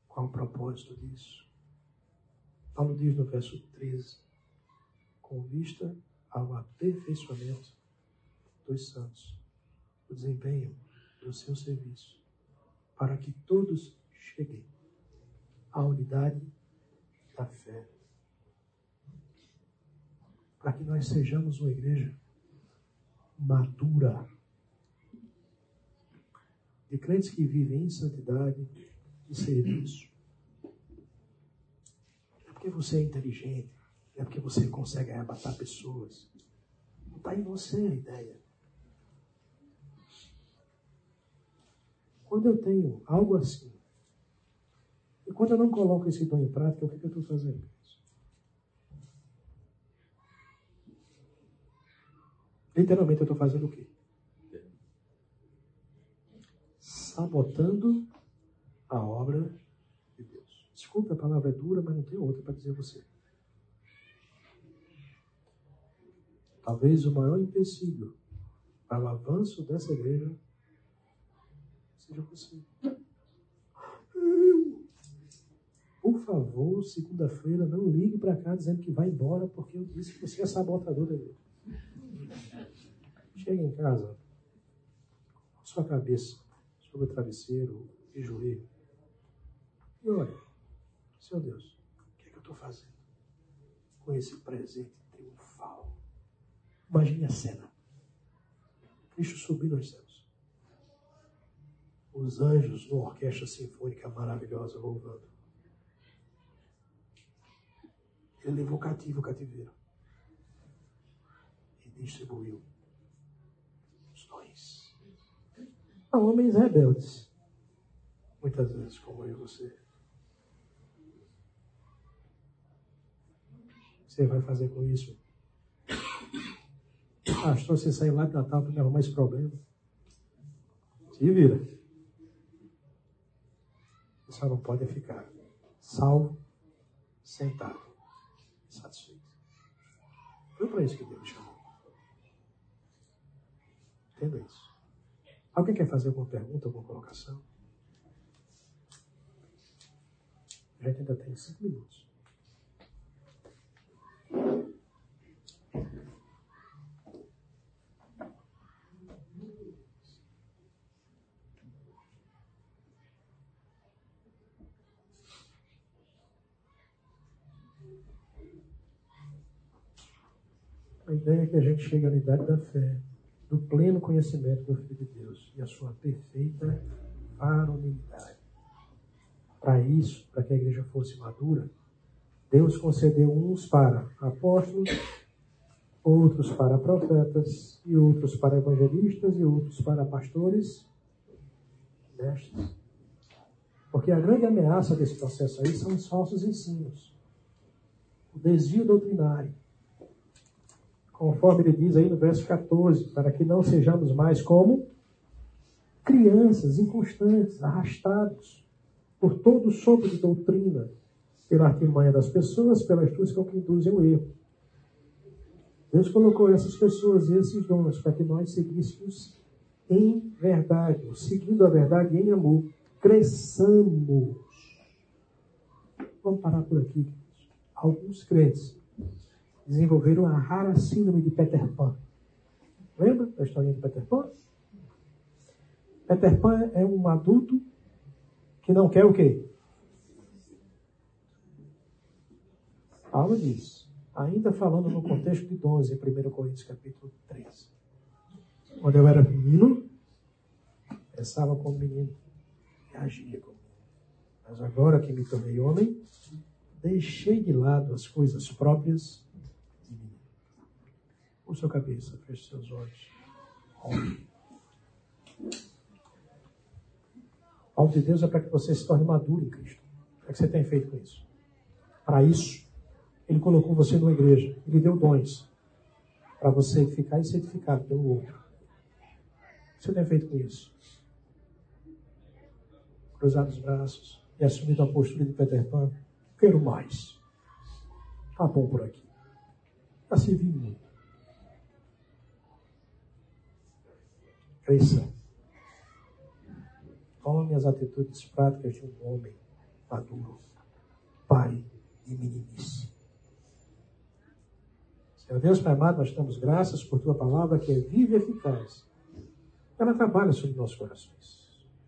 Qual o propósito disso? Paulo diz no verso 13, com vista ao aperfeiçoamento dos santos, o desempenho do seu serviço, para que todos cheguem à unidade da fé. Para que nós sejamos uma igreja madura, de crentes que vivem em santidade e serviço. É porque você é inteligente, é porque você consegue arrebatar pessoas. Não está em você a ideia. Quando eu tenho algo assim, e quando eu não coloco esse dom em prática, o que eu estou fazendo? Literalmente eu estou fazendo o quê? Sabotando a obra de Deus. Desculpa, a palavra é dura, mas não tem outra para dizer a você. Talvez o maior empecilho para o avanço dessa igreja seja você. Por favor, segunda-feira, não ligue para cá dizendo que vai embora, porque eu disse que você é sabotador da igreja. Chega em casa, sua cabeça sobre o travesseiro e joelho, e olha, Senhor Deus, o que é que eu estou fazendo com esse presente triunfal? Imagine a cena: Cristo subindo aos céus, os anjos numa orquestra sinfônica maravilhosa louvando. Ele levou cativo o cativeiro e distribuiu os dons a homens rebeldes, muitas vezes, como eu e você. O que você vai fazer com isso? Pastor, você saiu lá de Natal para me arrumar esse problema. Se vira. Você só não pode ficar salvo, sentado, satisfeito. Foi para isso que Deus me chamou. Entenda isso. Alguém quer fazer alguma pergunta, alguma colocação? A gente ainda tem 5 minutos. A ideia é que a gente chegue à unidade da fé, do pleno conhecimento do Filho de Deus e a sua perfeita varonilidade. Para isso, para que a igreja fosse madura, Deus concedeu uns para apóstolos, outros para profetas, e outros para evangelistas, e outros para pastores, mestres. Porque a grande ameaça desse processo aí são os falsos ensinos, o desvio doutrinário. Conforme ele diz aí no verso 14, para que não sejamos mais como crianças inconstantes, arrastados por todo o sopro de doutrina, pela artimanha das pessoas, pelas astúcia que induzem o erro. Deus colocou essas pessoas e esses dons para que nós seguíssemos em verdade, seguindo a verdade em amor, cresçamos. Vamos parar por aqui. Alguns crentes desenvolveram a rara síndrome de Peter Pan. Lembra da historinha de Peter Pan? Peter Pan é um adulto que não quer o quê? Fala disso. Ainda falando no contexto de 12, 1 Coríntios capítulo 13. Quando eu era menino, pensava como menino e agia como menino. Mas agora que me tornei homem, deixei de lado as coisas próprias de mim. Põe sua cabeça, feche seus olhos. A palavra de Deus é para que você se torne maduro em Cristo. O que você tem feito com isso? Para isso, Ele colocou você numa igreja. Ele deu dons para você edificar e ser edificado pelo outro. O que você tem feito com isso? Cruzado os braços e assumido a postura de Peter Pan. Quero mais. Tá bom por aqui. Tá servindo muito. Cresça. Tome as atitudes práticas de um homem maduro. Pai de meninice. Senhor Deus, Pai amado, nós damos graças por Tua palavra que é viva e eficaz. Ela trabalha sobre nossos corações.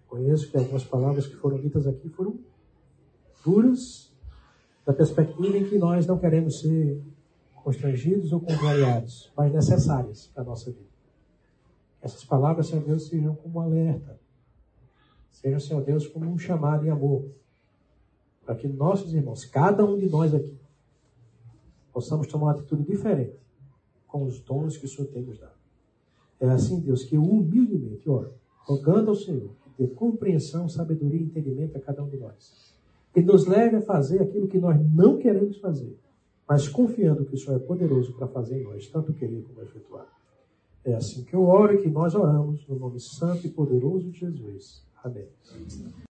Conheço que algumas palavras que foram ditas aqui foram duras, da perspectiva em que nós não queremos ser constrangidos ou contrariados, mas necessárias para a nossa vida. Essas palavras, Senhor Deus, sejam como um alerta. Sejam, Senhor Deus, como um chamado em amor. Para que nossos irmãos, cada um de nós aqui, possamos tomar uma atitude diferente com os dons que o Senhor tem nos dado. É assim, Deus, que eu humildemente oro, rogando ao Senhor que dê compreensão, sabedoria e entendimento a cada um de nós. Que nos leve a fazer aquilo que nós não queremos fazer, mas confiando que o Senhor é poderoso para fazer em nós, tanto querer como efetuar. É assim que eu oro e que nós oramos, no nome santo e poderoso de Jesus. Amém.